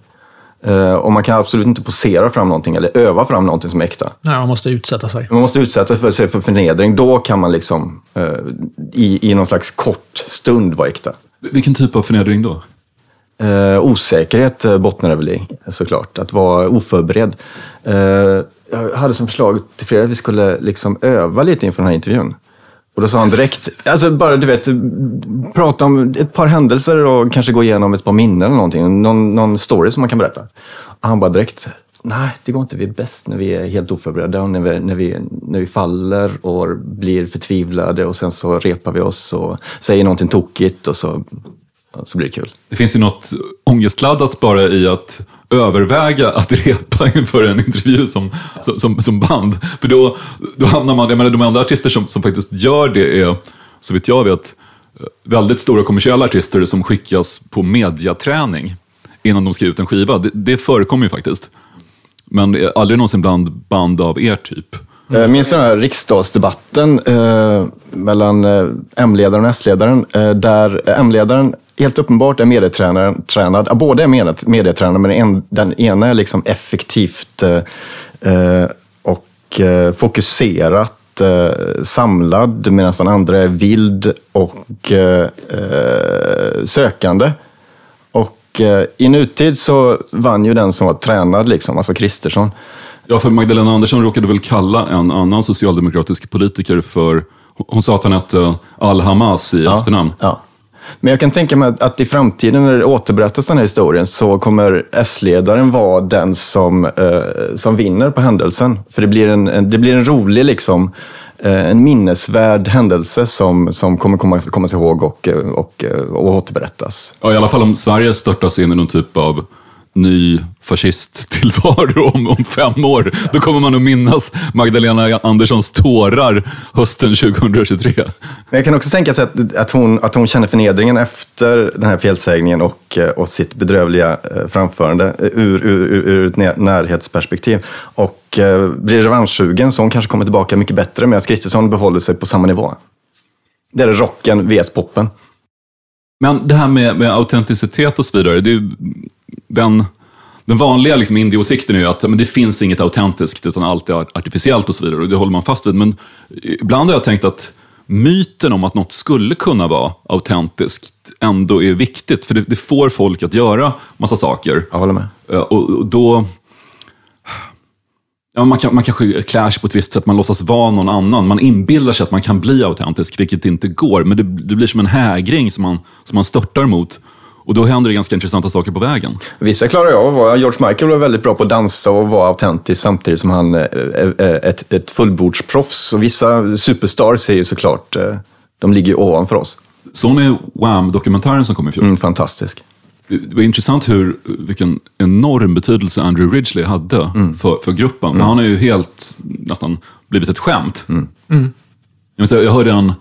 Och man kan absolut inte posera fram någonting eller öva fram någonting som är äkta. Nej, man måste utsätta sig. Man måste utsätta sig för, för förnedring. Då kan man liksom i, i någon slags kort stund vara äkta. Vilken typ av förnedring då? Eh, osäkerhet bottnar det väl i, såklart. Att vara oförberedd. Eh, jag hade som förslag till Fredrik att vi skulle liksom öva lite inför den här intervjun. Och då sa han direkt, alltså bara du vet, prata om ett par händelser och kanske gå igenom ett par minnen eller någonting. Någon, någon story som man kan berätta. Och han bara direkt, nej det går inte, vi är bäst när vi är helt oförberedda. Och när vi, när vi, när vi faller och blir förtvivlade och sen så repar vi oss och säger någonting tokigt och så... Så blir det kul. Det finns ju något ångestladdat bara i att överväga att repa inför en intervju som, som, som, som band. För då, då hamnar man, jag menar de andra artister som, som faktiskt gör det är, så vet jag vet, väldigt stora kommersiella artister som skickas på mediaträning innan de ska ut en skiva. Det, det förekommer ju faktiskt. Men det är aldrig någonsin bland band av er typ. Mm. Minns du den här riksdagsdebatten eh, mellan eh, M-ledaren och S-ledaren eh, där M-ledaren helt uppenbart är medietränaren, tränad. Ja, båda är med, medietränare, men en, den ena är liksom effektivt eh, och eh, fokuserat, eh, samlad, medan den andra är vild och eh, sökande. Och eh, i nutid så vann ju den som var tränad, liksom, alltså Kristersson. Ja, för Magdalena Andersson råkade väl kalla en annan socialdemokratisk politiker för... Hon sa att han hette Al-Hamas i ja, efternamn. Ja. Men jag kan tänka mig att, att i framtiden när det återberättas den här historien så kommer S-ledaren vara den som, eh, som vinner på händelsen. För det blir en, en, det blir en rolig, liksom, eh, en minnesvärd händelse som, som kommer komma, komma sig ihåg och, och, och återberättas. Ja, i alla fall om Sverige störtas in i någon typ av... ny fascist tillvaro om, om fem år. Då kommer man att minnas Magdalena Anderssons tårar hösten tjugohundratjugotre. Men jag kan också tänka sig att, att, hon, att hon känner förnedringen efter den här felsägningen och, och sitt bedrövliga framförande ur, ur, ur ett närhetsperspektiv. Och blir revanschsugen, så hon kanske kommer tillbaka mycket bättre, medan Kristersson behåller sig på samma nivå. Det är rocken vs poppen. Men det här med, med autenticitet och så vidare, det är ju Den, den vanliga liksom indie-åsikten är ju att men det finns inget autentiskt utan allt är artificiellt och så vidare, och det håller man fast vid. Men ibland har jag tänkt att myten om att något skulle kunna vara autentiskt ändå är viktigt, för det, det får folk att göra massa saker. Jag håller med. Och, och då... Ja, man, kan, man kanske clash på ett visst sätt, man låtsas vara någon annan. Man inbillar sig att man kan bli autentisk, vilket inte går. Men det, det blir som en hägring som man, som man störtar mot. Och då händer det ganska intressanta saker på vägen. Vissa klarar jag att vara. George Michael var väldigt bra på att dansa och vara autentisk samtidigt som han är ett, ett fullbordsproffs. Och vissa superstars är ju såklart, de ligger ju ovanför oss. Sån är Wham-dokumentären som kom i fjol. Mm, fantastisk. Det var intressant hur, vilken enorm betydelse Andrew Ridgeley hade mm. för, för gruppen. Mm. För han har ju helt, nästan blivit ett skämt. Mm. Mm. Jag, säga, jag hörde en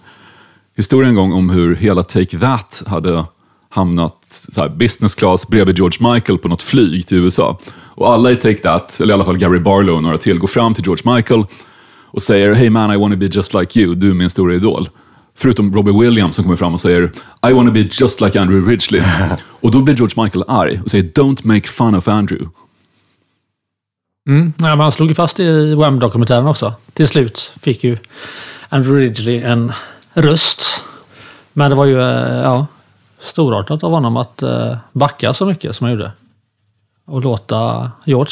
historia en gång om hur hela Take That hade... hamnat så här, business class bredvid George Michael på något flyg till U S A. Och alla i Take That, eller i alla fall Gary Barlow och några till, går fram till George Michael och säger "Hey man, I wanna be just like you, du är min stora idol." Förutom Robbie Williams som kommer fram och säger "I wanna be just like Andrew Ridgeley." Och då blir George Michael arg och säger "Don't make fun of Andrew." Mm, ja, men han slog ju fast i Wham-dokumentären också. Till slut fick ju Andrew Ridgeley en röst. Men det var ju, ja... storartat av honom att backa så mycket som han gjorde. Och låta George.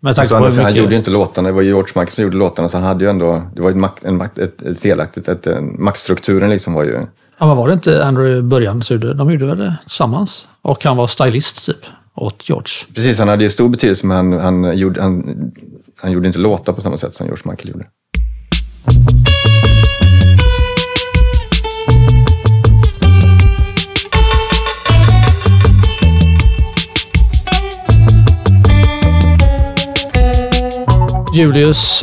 Men tack så mycket. Han gjorde ju inte låtarna, det var George Michael som gjorde låtarna, så han hade ju ändå, det var ett, mak, en, ett, ett felaktigt, ett, en, maktstrukturen liksom var ju... Ja, men var det inte Andrew i början så gjorde, de gjorde väl det tillsammans. Och han var stylist typ, åt George. Precis, han hade ju stor betydelse, men han, han, gjorde, han, han gjorde inte låtar på samma sätt som George Michael gjorde. Julius,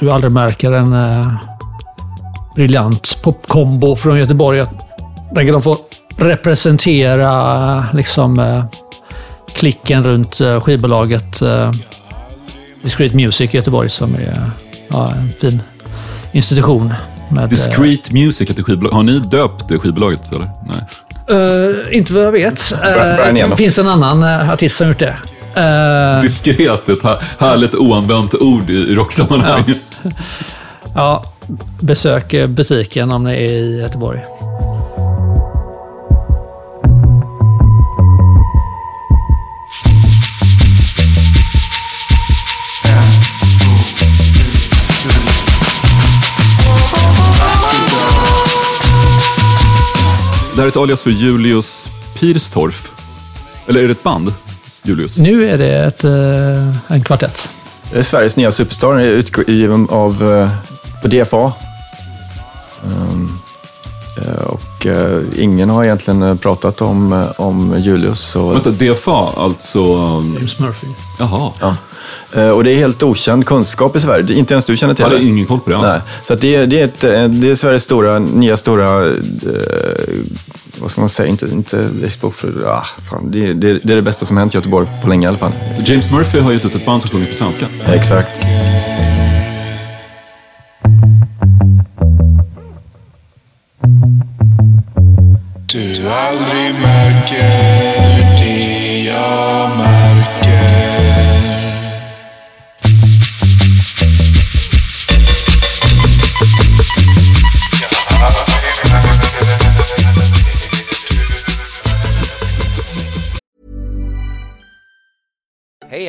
du aldrig märker en briljant popkombo från Göteborg. Jag tänker de får representera liksom klicken runt skivbolaget Discreet Music i Göteborg, som är ja, en fin institution. Med Discreet Music heter skivbolaget. Har ni döpt det skivbolaget eller? Nej. Uh, inte vad jag vet. Uh, det finns en annan artist som gjort det. Uh, Diskret, ett här, härligt oanvänt ord i rocksammanhang. Ja. Ja, besök butiken om ni är i Göteborg. Det här är ett alias för Julius Pirstorf. Eller är det ett band? Julius. Nu är det ett, en kvartett. Det är Sveriges nya superstar, utgiven av på D F A. Um, och ingen har egentligen pratat om, om Julius. Så... Vänta, D F A, alltså... James Murphy. Jaha. Ja. Och det är helt okänd kunskap i Sverige. Inte ens du känner till det. Jag hade ingen koll på det alls. Nej. Så att det, det, är ett, det är Sveriges stora, nya stora... Eh, vad ska man säga? Inte, inte Expo. Ah, fan, det, det, det är det bästa som hänt i Göteborg på länge i alla fall. James Murphy har gett ut ett band som sjunger på svenska. Exakt. Du aldrig märker det jag märker. Hey,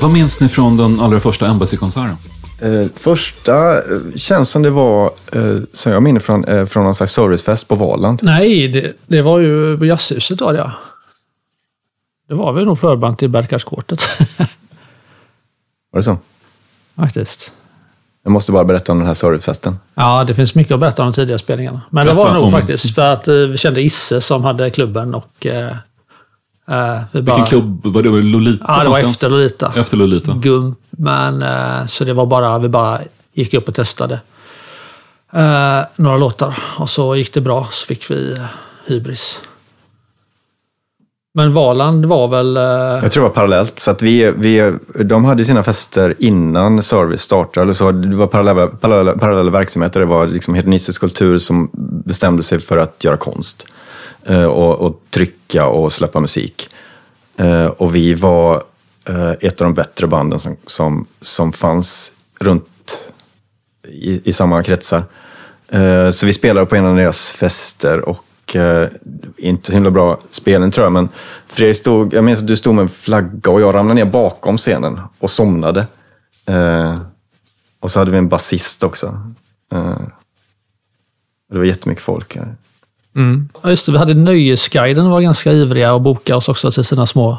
Vad minns ni från den allra första Embassy-konserten? Eh, första eh, känns som det var, eh, som jag minns från, eh, från någon slags servicefest på Valand. Nej, det, det var ju jazzhuset då, ja. Det var väl nog förband till Bergkarskortet. Var det så? Faktiskt. Jag måste bara berätta om den här servicefesten. Ja, det finns mycket att berätta om de tidiga spelningarna. Men berätta det var nog faktiskt för att eh, vi kände Isse som hade klubben och... Eh, Uh, vi bara, vilken klubb var det? Var det Lolita? Ja, det var efter Lolita. efter Lolita. Gump, men uh, så det var bara vi bara gick upp och testade uh, några låtar och så gick det bra, så fick vi uh, hybris. Men Valand var väl... Uh... Jag tror det var parallellt. Så att vi, vi, de hade sina fester innan Service startade. Så det var parallella, parallella, parallella verksamheter. Det var liksom hedonistisk kultur som bestämde sig för att göra konst. Uh, och, och trycka och släppa musik. Uh, och vi var uh, ett av de bättre banden som, som, som fanns runt i, i samma kretsar. Uh, så vi spelade på en av deras fester och Uh, inte så himla bra spelen tror jag, men Fredrik stod, jag minns att du stod med en flagga och jag ramlade ner bakom scenen och somnade. Uh, och så hade vi en basist också. Uh, det var jättemycket folk här. Mm. Ja, just det, vi hade Nöjesguiden, var ganska ivriga och boka oss också till sina små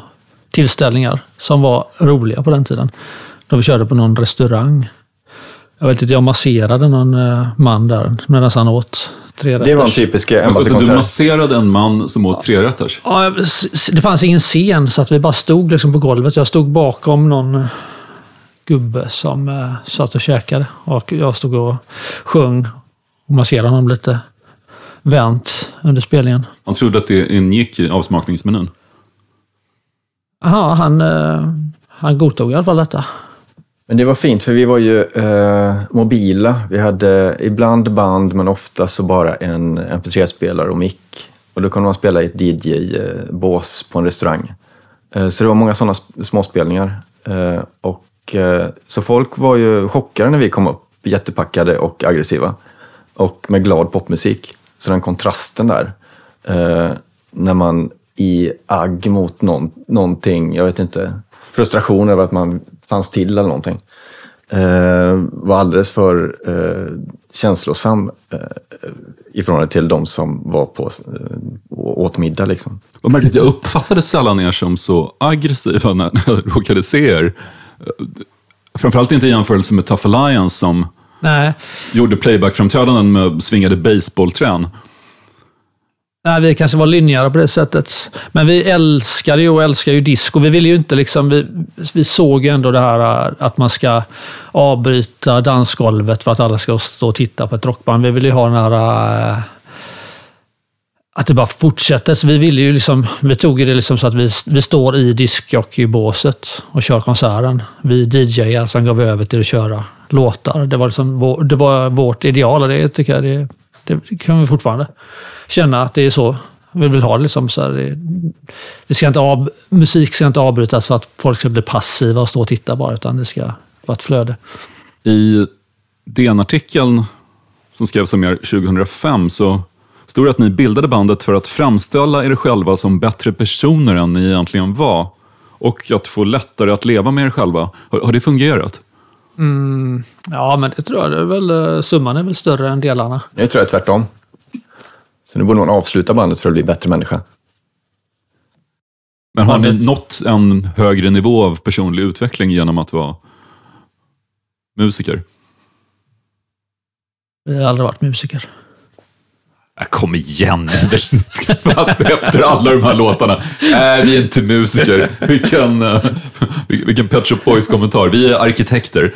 tillställningar som var roliga på den tiden. Då vi körde på någon restaurang. Jag vet inte, jag masserade någon man där medan han åt tre. Det var en typisk Embassy-konsert. Du masserade en man som åt tre rätters? Ja, det fanns ingen scen så att vi bara stod liksom på golvet. Jag stod bakom någon gubbe som uh, satt och käkade. Och jag stod och sjöng och masserade honom lite vänt under spelningen. Han trodde att det ingick i avsmakningsmenyn? Ja, han, uh, han godtog i alla fall detta. Men det var fint för vi var ju eh, mobila. Vi hade ibland band men ofta så bara en M P tre-spelare och mick. Och då kunde man spela i ett D J-bås på en restaurang. Eh, så det var många sådana småspelningar. Eh, och, eh, så folk var ju chockade när vi kom upp. Jättepackade och aggressiva. Och med glad popmusik. Så den kontrasten där. Eh, när man i agg mot någon, någonting, jag vet inte... frustration över att man fanns till eller någonting. eh, var alldeles för eh, känslosam eh, i förhållande till de som var på eh, åt middag liksom. Vad märkligt, jag uppfattade sällan er som så aggressiva när jag råkade se er. Framförallt inte i jämförelse med Tough Alliance som Nej. gjorde playback-framträdanden med svingade baseballträn. Nej, vi kanske var linjära på det sättet. Men vi älskade ju och älskar ju disco. Vi ville ju inte liksom, vi, vi såg ändå det här att man ska avbryta dansgolvet för att alla ska stå och titta på ett rockband. Vi ville ju ha den här... Att det bara fortsätter. Så vi ville ju liksom, vi tog det liksom så att vi, vi står i discjockeybåset och kör konserten. Vi D J:ar som gav över till att köra låtar. Det var, liksom, det var vårt ideal och det tycker jag det, det kan vi fortfarande känna att det är så. Vi vill ha det liksom så här. Det, det ska inte av, musik ska inte avbrytas för att folk ska bli passiva och stå och titta bara, utan det ska vara ett flöde. I den artikeln som skrevs om er tjugohundrafem så stod att ni bildade bandet för att framställa er själva som bättre personer än ni egentligen var. Och att få lättare att leva med er själva. Har, har det fungerat? Mm, ja, men det tror jag. Det är väl, summan är väl större än delarna. Jag tror jag tvärtom. Så nu borde man avsluta bandet för att bli bättre människa. Men har ni nått en högre nivå av personlig utveckling genom att vara musiker? Vi har aldrig varit musiker. Jag kom igen efter alla de här låtarna. Nej, äh, vi är inte musiker. Vilken, vilken Pet Shop Boys-kommentar. Vi är arkitekter.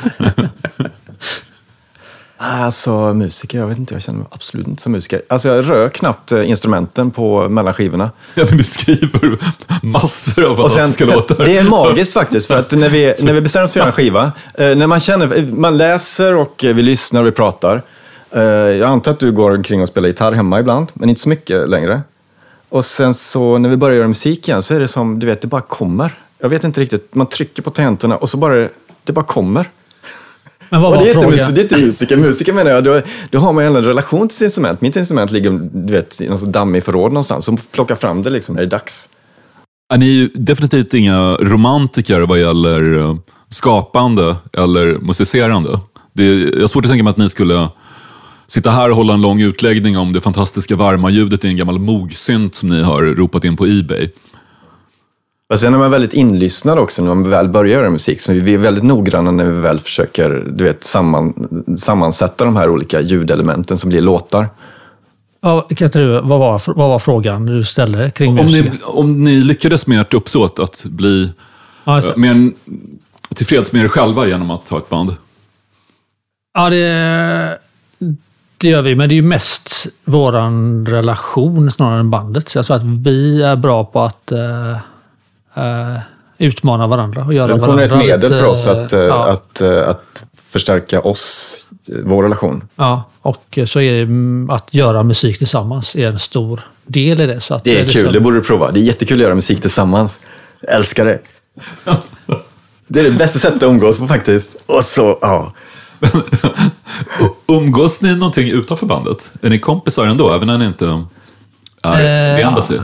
Alltså, musiker, jag vet inte. Jag känner mig absolut inte som musiker. Alltså, jag rör knappt instrumenten på mellan skivorna. Ja, men du skriver massor av svenska låtar. Det är magiskt faktiskt, för att när vi, när vi bestämmer oss för en skiva, när man känner, man läser och vi lyssnar och vi pratar. Jag antar att du går omkring och spelar gitarr hemma ibland, men inte så mycket längre. Och sen så när vi börjar göra musik igen så är det som, du vet, det bara kommer. Jag vet inte riktigt, man trycker på tangenterna och så bara, det bara kommer. Men vad var och det är fråga? Inte, det är inte musiker, musiker menar jag, då, då har man en relation till sitt instrument. Mitt instrument ligger, du vet, i någon dammig förråd någonstans, så plockar fram det liksom när det är dags. Ni är ju definitivt inga romantiker vad gäller skapande eller musicerande. Det är, jag är svårt att tänka mig att ni skulle... sitta här och hålla en lång utläggning om det fantastiska varma ljudet i en gammal mogsynt som ni har ropat in på eBay. Och sen är man väldigt inlyssnad också när man väl börjar göra musik. Så vi är väldigt noggranna när vi väl försöker, du vet, samman, sammansätta de här olika ljudelementen som blir låtar. Ja, Katru, vad var, vad var frågan du ställde kring om ni, om ni lyckades med ert uppsåt att bli ja, mer, tillfreds med er själva genom att ha ett band? Ja, det... Det gör vi, men det är ju mest våran relation snarare än bandet. Så jag tror att vi är bra på att uh, uh, utmana varandra och göra varandra. Det är ett medel för oss att, uh, ja. att, uh, att förstärka oss, vår relation. Ja, och så är det, att göra musik tillsammans är en stor del i det. Så att det är, det är kul, liksom... det borde du prova. Det är jättekul att göra musik tillsammans. Jag älskar det. Det är det bästa sättet att umgås på faktiskt. Och så, ja... Umgås ni någonting utanför bandet? Är ni kompisar ändå, även när ni inte är The Embassy? Ja,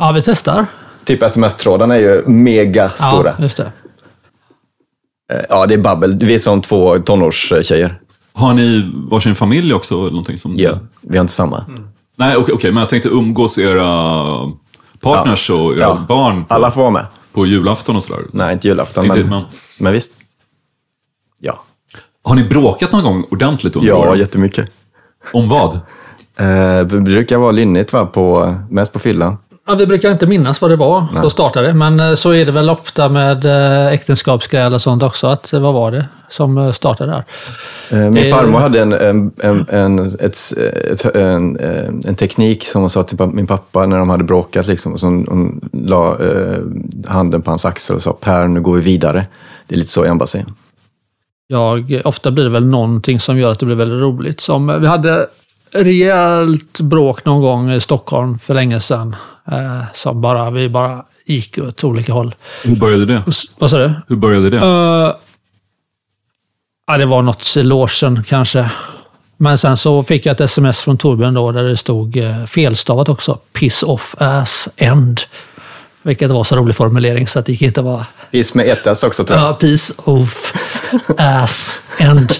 ja, vi testar. Typ sms-trådarna är ju mega stora. Ja, just det. Ja, det är babbel. Vi är som två tonårstjejer. Har ni varsin familj också? Eller någonting som... Ja, vi har inte samma. Mm. Nej, okej, okej, men jag tänkte umgås era partners ja. och era ja. barn på, alla får vara med. På julafton och sådär. Nej, inte julafton, inte, men, men... men visst. Ja. Har ni bråkat någon gång ordentligt under åren? Ja, jättemycket. Om vad? Eh, vi brukar vara linnigt va, på, mest på fyllan. Ja, vi brukar inte minnas vad det var som startade. Men så är det väl ofta med äktenskapsgräl och sånt också. Att, vad var det som startade där? Eh, min farmor hade en, en, en, en, ett, ett, en, en teknik som hon sa till min pappa när de hade bråkat. Liksom, som hon la eh, handen på hans axel och sa Per, nu går vi vidare. Det är lite så i Embassy. Jag, ofta blir det väl någonting som gör att det blir väldigt roligt. Som, vi hade rejält bråk någon gång i Stockholm för länge sedan. Eh, som bara, vi bara gick åt olika håll. Hur började det? Och, vad sa du? Hur började det? Uh, ja, det var något i logen kanske. Men sen så fick jag ett sms från Torbjörn då där det stod eh, felstavat också. Piss off ass end. Vilket var så rolig formulering så att det gick inte vara... Piss med ett ass också tror jag. Ja, uh, piss off. ass end.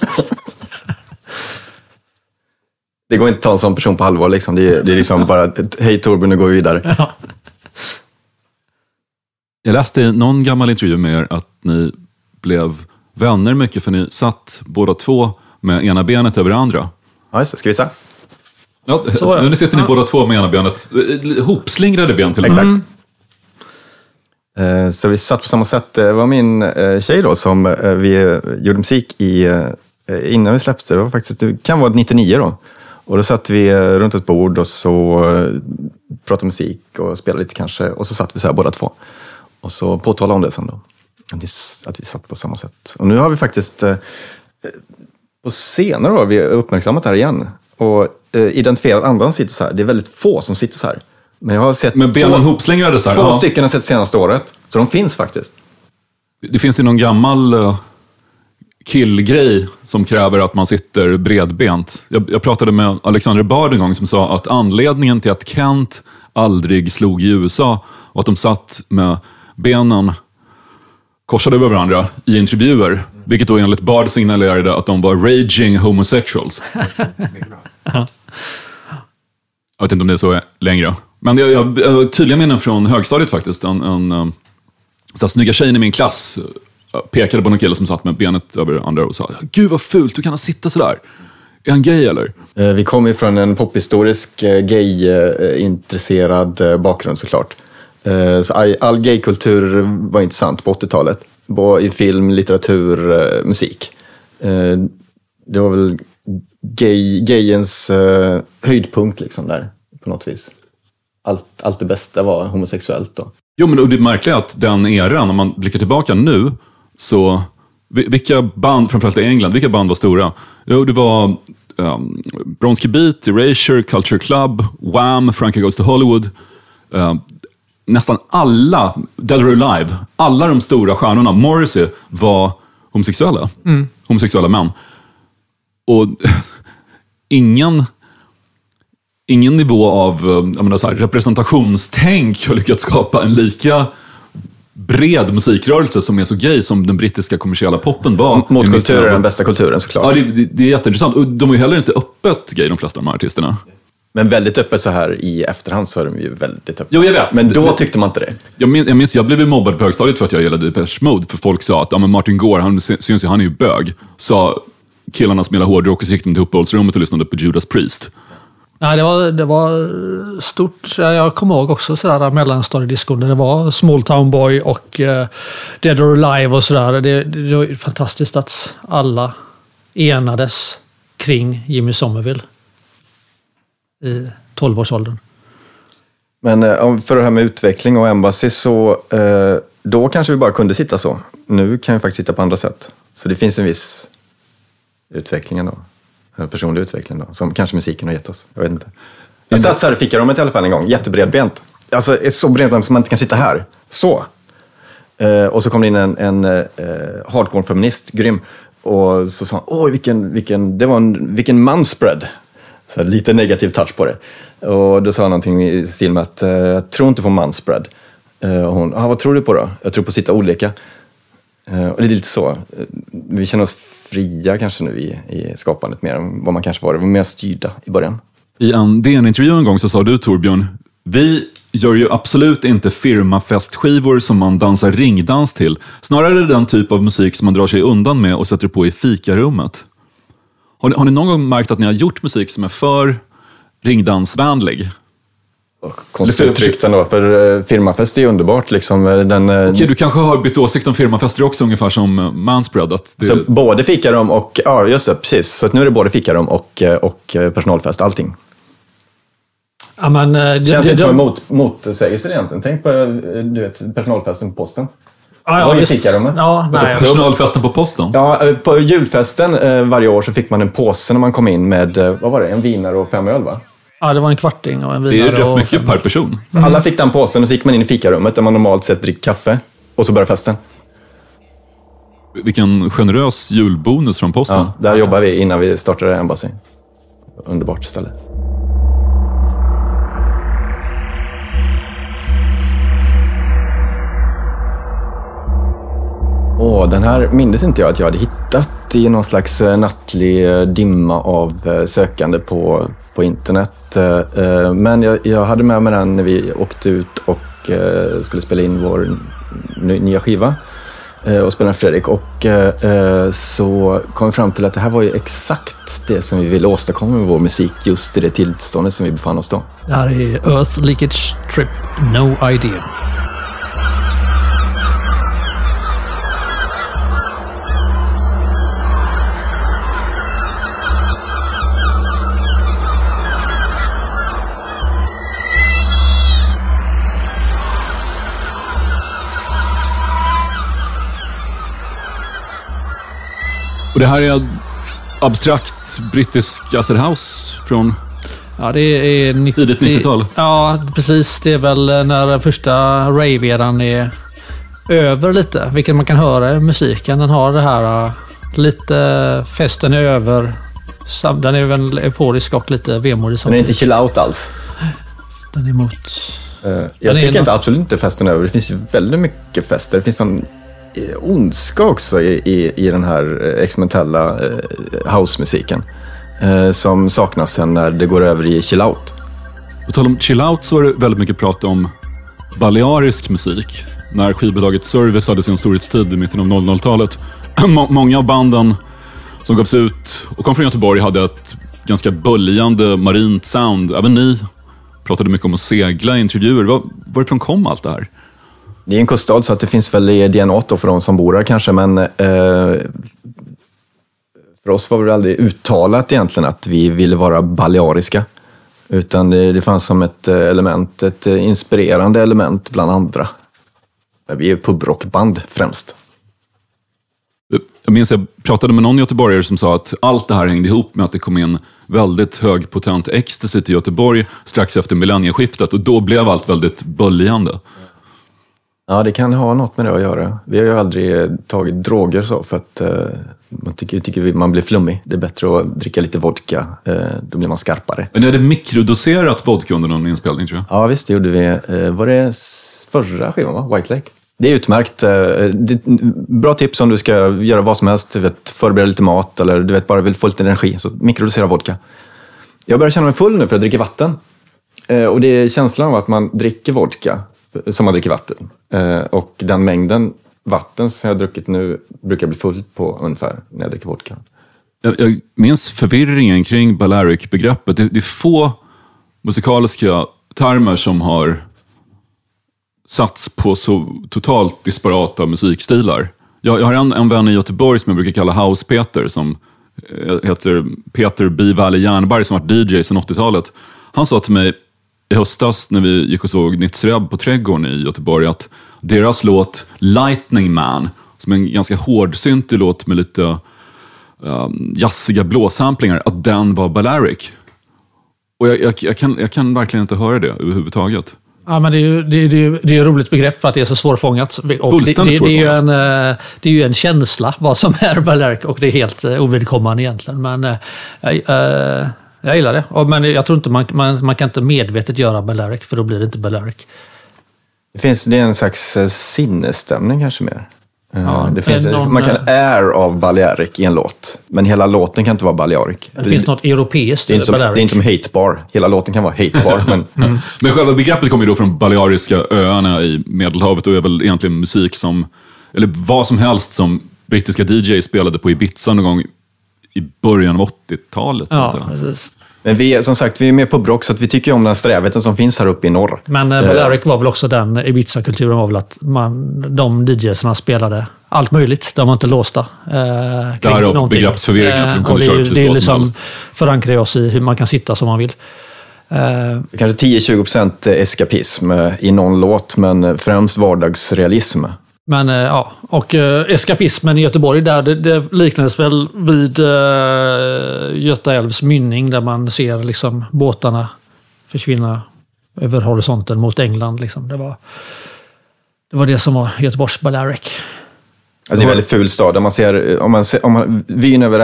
Det går inte att ta en sån person på allvar liksom. Det är, det är liksom bara, hej Torbjörn, nu går vi vidare. Ja. Jag läste någon gammal intervju med er att ni blev vänner mycket för ni satt båda två med ena benet över det andra. Ja, just det. Ska vi säga? Ja, nu sitter ni ja. båda två med ena benet. Hopslingrade ben till och med. Exakt. Mm. Så vi satt på samma sätt. Det var min tjej då som vi gjorde musik i innan vi släppte. Det var faktiskt, det kan vara nittionio då. Och då satt vi runt ett bord och så pratade musik och spelade lite kanske. Och så satt vi så här båda två. Och så påtalade om det sen då. Att vi satt på samma sätt. Och nu har vi faktiskt på senare då vi uppmärksammat det här igen. Och identifierat andra sitter så här. Det är väldigt få som sitter så här. Men jag har sett Men två, hopslängade så här, två ja. stycken har sett senaste året. Så de finns faktiskt. Det finns ju någon gammal killgrej som kräver att man sitter bredbent. Jag, jag pratade med Alexander Bard en gång som sa att anledningen till att Kent aldrig slog i U S A och att de satt med benen korsade över varandra i intervjuer. Vilket då enligt Bard signalerade att de var raging homosexuals. Jag vet inte om det är så längre. Men jag har tydliga minnen från högstadiet faktiskt. En, en så här, snygga tjejen i min klass pekade på någon kille som satt med benet över andra och sa gud vad fult, hur kan han sitta sådär? Är han gay eller? Vi kommer från en pophistorisk gay-intresserad bakgrund såklart. Så all gaykultur var intressant på åttiotalet. Både i film, litteratur, musik. Det var väl gay, gayens höjdpunkt liksom där, på något vis. Allt, allt det bästa var homosexuellt då. Jo, men det är märkligt att den eran, om man blickar tillbaka nu, så vilka band, framförallt i England, vilka band var stora? Jo, det var um, Bronski Beat, Erasure, Culture Club, Wham, Frankie Goes to Hollywood. Um, nästan alla, Dead or Alive, alla de stora stjärnorna, Morrissey, var homosexuella. Mm. Homosexuella män. Och ingen... Ingen nivå av jag menar så här, representationstänk har lyckats skapa en lika bred musikrörelse som är så gay som den brittiska kommersiella poppen var. Motkulturen är den bästa kulturen såklart. Ja, det, det, det är jätteintressant. Och de är ju heller inte öppet gay, de flesta av de här artisterna. Men väldigt öppet så här i efterhand så är de ju väldigt öppet. Jo, jag vet. Men då tyckte man inte det. Jag minns, jag, minns, jag blev ju mobbad på högstadiet för att jag gillade Depeche Mode. För folk sa att ja, men Martin Gore, han syns ju, han är ju bög. Så killarna spelade hårdrock och så gick de till uppehållsrummet och lyssnade på Judas Priest. Nej, det var, det var stort. Jag kommer ihåg också sådär mellanstadiediskon där det var Small Town Boy och uh, Dead or Alive och sådär. Det, det var fantastiskt att alla enades kring Jimmy Somerville i tolv-årsåldern. Men för det här med utveckling och Embassy så då kanske vi bara kunde sitta så. Nu kan vi faktiskt sitta på andra sätt. Så det finns en viss utveckling ändå. Personlig utveckling då, som kanske musiken har gett oss. Jag vet inte. Jag satt så här i fikarummet i alla fall en gång. Jättebredbent. Alltså så bredbent som man inte kan sitta här. Så. Eh, och så kom det in en, en eh, hardcore-feminist, grym. Och så sa han, oj vilken, vilken, det var en, vilken manspread. Så lite negativ touch på det. Och då sa han någonting i stil med att eh, jag tror inte på manspread. Eh, och hon, ah, vad tror du på då? Jag tror på att sitta olika. Eh, och det är lite så. Vi känner oss fria kanske nu i, i skapandet mer än vad man kanske var. Det var mer styrda i början. I en D N-intervju en gång så sa du, Torbjörn, vi gör ju absolut inte firmafestskivor som man dansar ringdans till. Snarare den typ av musik som man drar sig undan med och sätter på i fikarummet. Har ni, har ni någon gång märkt att ni har gjort musik som är för ringdansvänlig? Konstigt uttryckt ändå, för firmafest är ju underbart liksom. Den, okej, du kanske har bytt åsikt om firmafester också ungefär som manspread att det... Så både fikarum och, ja just det, precis. Så att nu är det både fikarum och, och personalfest, allting. Ja, men, det känns det, inte som en motsägelse egentligen. Tänk på du vet, personalfesten på posten. Ja, ja, det var ju fikarummet. Ja, nej, personalfesten på posten? Ja, på julfesten varje år så fick man en påse när man kom in med, vad var det, en vinare och fem öl va? Ja, det var en kvarting och en vinare. Det är ju rätt mycket per person. Mm. Alla fick den påsen och så gick man in i fikarummet där man normalt sett dricker kaffe. Och så börjar festen. Vilken generös julbonus från posten. Ja, där jobbar vi innan vi startade Embassy. Underbart ställe. Åh, den här mindes inte jag att jag hade hittat i någon slags nattlig dimma av sökande på, på internet. Men jag, jag hade med mig den när vi åkte ut och skulle spela in vår nya skiva och spelade Fredrik, och så kom vi fram till att det här var ju exakt det som vi ville åstadkomma med vår musik, just i det tillståndet som vi befann oss då. Det här är Earth Leakage Trip, No Idea. Och det här är abstrakt brittisk acid house från, ja, det är nittio, tidigt nittiotal. Ja, precis. Det är väl när den första rave-eran är över lite, vilket man kan höra i musiken. Den har det här lite, festen är över. Den är väl euforisk och lite vemodig. Den är inte chill out alls. Den är emot. Jag den tycker inte något... absolut inte festen är över. Det finns ju väldigt mycket fester. Det finns någon ondska också i, i, i den här experimentella eh, housemusiken eh, som saknas sen när det går över i chillout. På tal om chillout så var det väldigt mycket prat om balearisk musik. När skivbolaget Service hade sin storhetstid i mitten av noll noll-talet. Må- många av banden som gavs ut och kom från Göteborg hade ett ganska böljande marint sound. Även ni pratade mycket om att segla i intervjuer. Var, varifrån kom allt det här? Det är en kostad så att det finns väl i D N A då för de som bor där kanske, men eh, för oss var det aldrig uttalat egentligen att vi ville vara baleariska, utan det, det fanns som ett element, ett inspirerande element bland andra. Vi är pubrockband främst. Jag minns jag pratade med någon göteborgare som sa att allt det här hängde ihop med att det kom in väldigt högpotent ecstasy till Göteborg strax efter millennieskiftet, och då blev allt väldigt böljande. Ja, det kan ha något med det att göra. Vi har ju aldrig tagit droger så, för att eh, man tycker, tycker man blir flummig. Det är bättre att dricka lite vodka, eh, då blir man skarpare. Men ni hade mikrodoserat vodka under någon inspelning, tror jag. Ja, visst, det gjorde vi. Eh, var det förra skivan, va? White Lake? Det är utmärkt. Eh, det, bra tips om du ska göra vad som helst. Du vet, förbereda lite mat eller du vet, bara vill få lite energi. Så mikrodosera vodka. Jag börjar känna mig full nu för jag dricker vatten. Eh, och det är känslan av att man dricker vodka som man dricker vatten. Eh, och den mängden vatten som jag har druckit nu brukar bli full på ungefär när jag dricker vodka. Jag, jag minns förvirringen kring Balearic-begreppet. Det, det är få musikaliska termer som har sats på så totalt disparata musikstilar. Jag, jag har en, en vän i Göteborg som jag brukar kalla House Peter, som heter Peter B. Valle Järnberg, som var D J sedan åttio-talet. Han sa till mig i höstas när vi gick och såg Nitz Rebb på Trädgården i Göteborg att deras låt Lightning Man, som är en ganska hårdsyntig låt med lite um, jassiga blåsamplingar, att den var Balearic. Och jag, jag, jag, kan, jag kan verkligen inte höra det överhuvudtaget. Ja, men det är ju det är, det är, det är ett roligt begrepp för att det är så svårfångat. Och det, det, det, är ju en, det är ju en känsla vad som är Balearic, och det är helt ovidkommande egentligen. Men äh, äh, jag gillar det, men jag tror inte man, man, man kan inte medvetet göra Balearic, för då blir det inte Balearic. Det finns, det är en slags sinnesstämning kanske mer. Ja, det finns, någon, man kan air av Balearic i en låt, men hela låten kan inte vara Balearic. Det, det finns något europeiskt. Det är, som, det är inte som Hatebar, hela låten kan vara Hatebar. men, mm. men själva begreppet kommer ju då från Baleariska öarna i Medelhavet, och är väl egentligen musik som, eller vad som helst som brittiska D J spelade på Ibiza någon gång i början av åttio-talet. Ja, precis. Men vi är, som sagt, vi är med på brock, så att vi tycker om den strävheten som finns här uppe i norr. Men eh, Balearic var väl också den Ibiza-kulturen, var väl att man, de D J:sarna spelade allt möjligt. De var inte låsta. Eh, det här är begreppsförvirringen. Eh, det är, det är liksom förankrar oss i hur man kan sitta som man vill. Eh, Kanske tio till tjugo procent eskapism i någon låt, men främst vardagsrealism. Men ja, och eskapismen i Göteborg där, det, det liknades väl vid uh, Göta älvs mynning, där man ser liksom båtarna försvinna över horisonten mot England liksom. Det var det var det som var Göteborgs Balearic. Alltså det är en väldigt ful stad. Om man ser, om man ser, om man, vyn över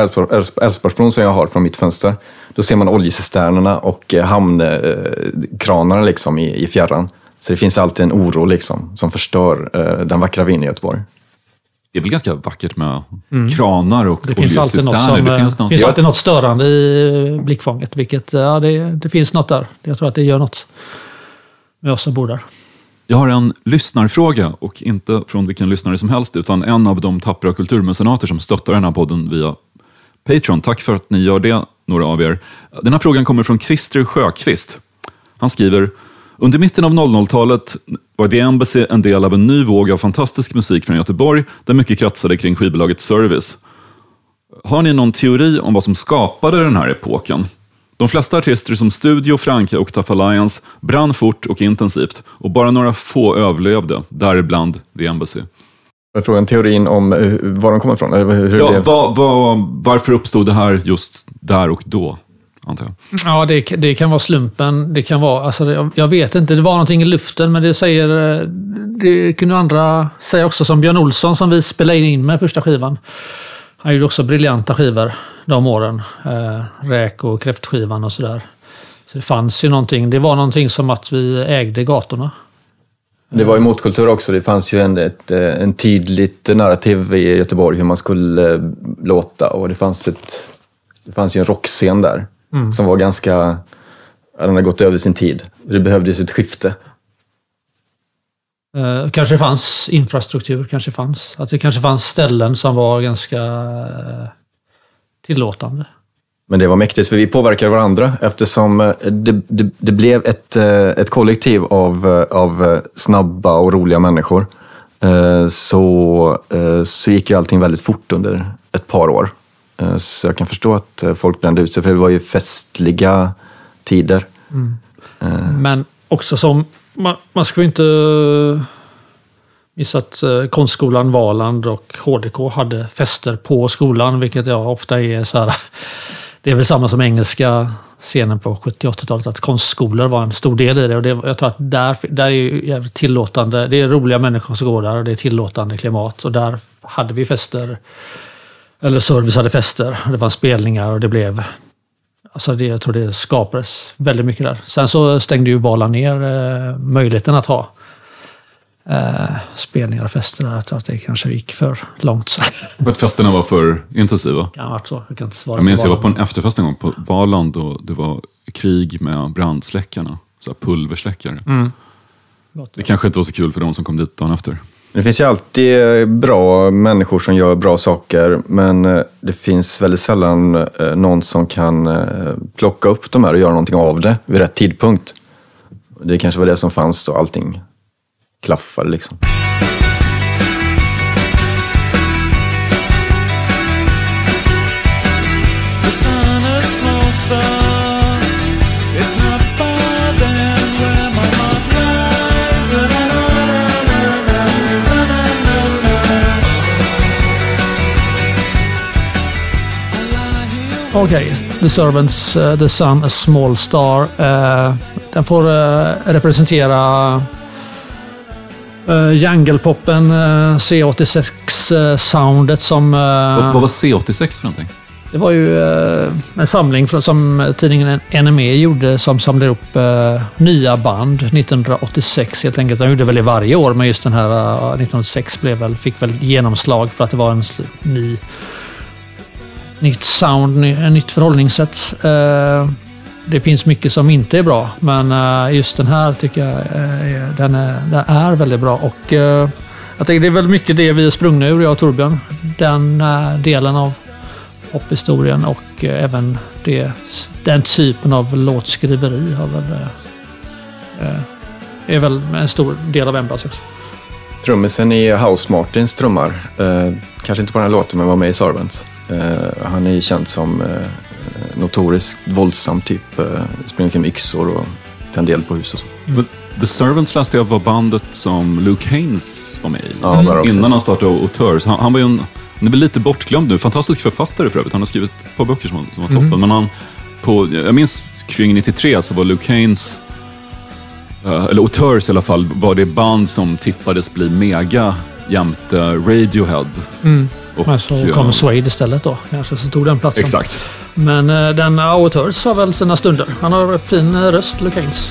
Älvsborgsbron som jag har från mitt fönster, då ser man oljecisternerna och hamnkranarna liksom i, i fjärran. Så det finns alltid en oro liksom, som förstör eh, den vackra vyn i Göteborg. det är väl ganska vackert med mm. kranar och det finns alltid något som, det finns, något, finns ja. alltid något störande i blickfånget, vilket ja, det, det finns något där. Jag tror att det gör något med oss som bor där. Jag har en lyssnarfråga, och inte från vilken lyssnare som helst, utan en av de tappra kulturmecenater som stöttar den här podden via Patreon. Tack för att ni gör det, några av er. Den här frågan kommer från Christer Sjöqvist. Han skriver: under mitten av noll noll-talet var The Embassy en del av en ny våg av fantastisk musik från Göteborg, där mycket kratsade kring skivbolaget Service. Har ni någon teori om vad som skapade den här epoken? De flesta artister som Studio, Franke och Tough Alliance brann fort och intensivt, och bara några få överlevde, däribland The Embassy. Jag frågar en teorin om var de kommer ifrån. Hur ja, var, var, varför uppstod det här just där och då? Ja, det, det kan vara slumpen. Det kan vara, alltså, det, jag vet inte, det var någonting i luften, men det säger det kunde andra säga också, som Björn Olsson som vi spelade in med första skivan. Han gjorde också briljanta skivor de åren. Eh, räk- och kräftskivan och sådär. Så det fanns ju någonting, det var någonting som att vi ägde gatorna. Det var ju motkultur också. Det fanns ju en, ett, en tydligt narrativ i Göteborg hur man skulle låta, och det fanns, ett, det fanns ju en rockscen där. Mm. Som var ganska... Den hade gått över sin tid. Det behövdes ett skifte. Eh, kanske fanns infrastruktur. Kanske fanns. Att det kanske fanns ställen som var ganska eh, tillåtande. Men det var mäktigt, för vi påverkade varandra. Eftersom det, det, det blev ett, ett kollektiv av, av snabba och roliga människor. Eh, så, eh, så gick ju allting väldigt fort under ett par år. Så jag kan förstå att folk brände ut sig, för det var ju festliga tider. Mm. Eh. Men också som, man, man ska ju inte missa att konstskolan Valand och H D K hade fester på skolan, vilket jag ofta är så här, det är väl samma som engelska scenen på sjuttio- och åttiotalet, att konstskolor var en stor del i det, och det, jag tror att där, där är ju tillåtande, det är roliga människor som går där, och det är tillåtande klimat, och där hade vi fester. Eller Service hade fester, det var spelningar, och det blev... Alltså det, jag tror det skapades väldigt mycket där. Sen så stängde ju Valand ner eh, möjligheten att ha eh, spelningar och fester. Jag tror att det kanske gick för långt. För att festerna var för intensiva? Det kan ha varit så. Jag, kan inte svara jag minns jag var på en efterfest en gång på Valand, och det var krig med brandsläckarna. Så här pulversläckare. Mm. Det kanske inte var så kul för de som kom dit dagen efter. Det finns ju alltid bra människor som gör bra saker, men det finns väldigt sällan någon som kan plocka upp de här och göra någonting av det vid rätt tidpunkt. Det kanske var det som fanns då, allting klaffade liksom. The sun is small star. It's not bad then where my heart lies that I Okej, okay. The Servants, uh, The Sun, A Small Star. Uh, den får uh, representera uh, jungle-poppen, uh, C åttiosex-soundet uh, som... Uh, vad, vad var C åttiosex för någonting? Det var ju uh, en samling från, som tidningen N M E gjorde, som samlade upp uh, nya band nittonhundraåttiosex helt enkelt. De gjorde väl i varje år, men just den här uh, nittonhundraåttiosex blev väl, fick väl genomslag för att det var en ny... nytt sound, ny, nytt förhållningssätt. Eh, det finns mycket som inte är bra, men eh, just den här tycker jag eh, den, är, den är väldigt bra, och eh, jag tänker det är väl mycket det vi sprungna ur, jag och Torbjörn, den eh, delen av pophistorien, och eh, även det, den typen av låtskriveri har väl, eh, är väl en stor del av Embassy också. Trummisen i House Martins trummar, eh, kanske inte på den här låten, men var med i Servants. Uh, han är känd som uh, notorisk, våldsam typ. Uh, springer kring yxor och tändel på hus och så. Mm. The Servants läste jag var bandet som Luke Haynes var med i. Ja, mm. Innan han startade Auteurs. Han, han var ju en, han är väl lite bortglömd nu. Fantastisk författare för övrigt. Han har skrivit ett par böcker som, som var toppen. Mm. Men han, på, jag minns kring nittiotre så var Luke Haynes, uh, eller Auteurs i alla fall, var det band som tippades bli mega jämte Radiohead. Mm. Och, men så kom ja. Suede istället då. Kanske så tog den platsen. Exakt. Men uh, den Auteurs har väl sina stunder. Han har en fin uh, röst, Luke Haynes.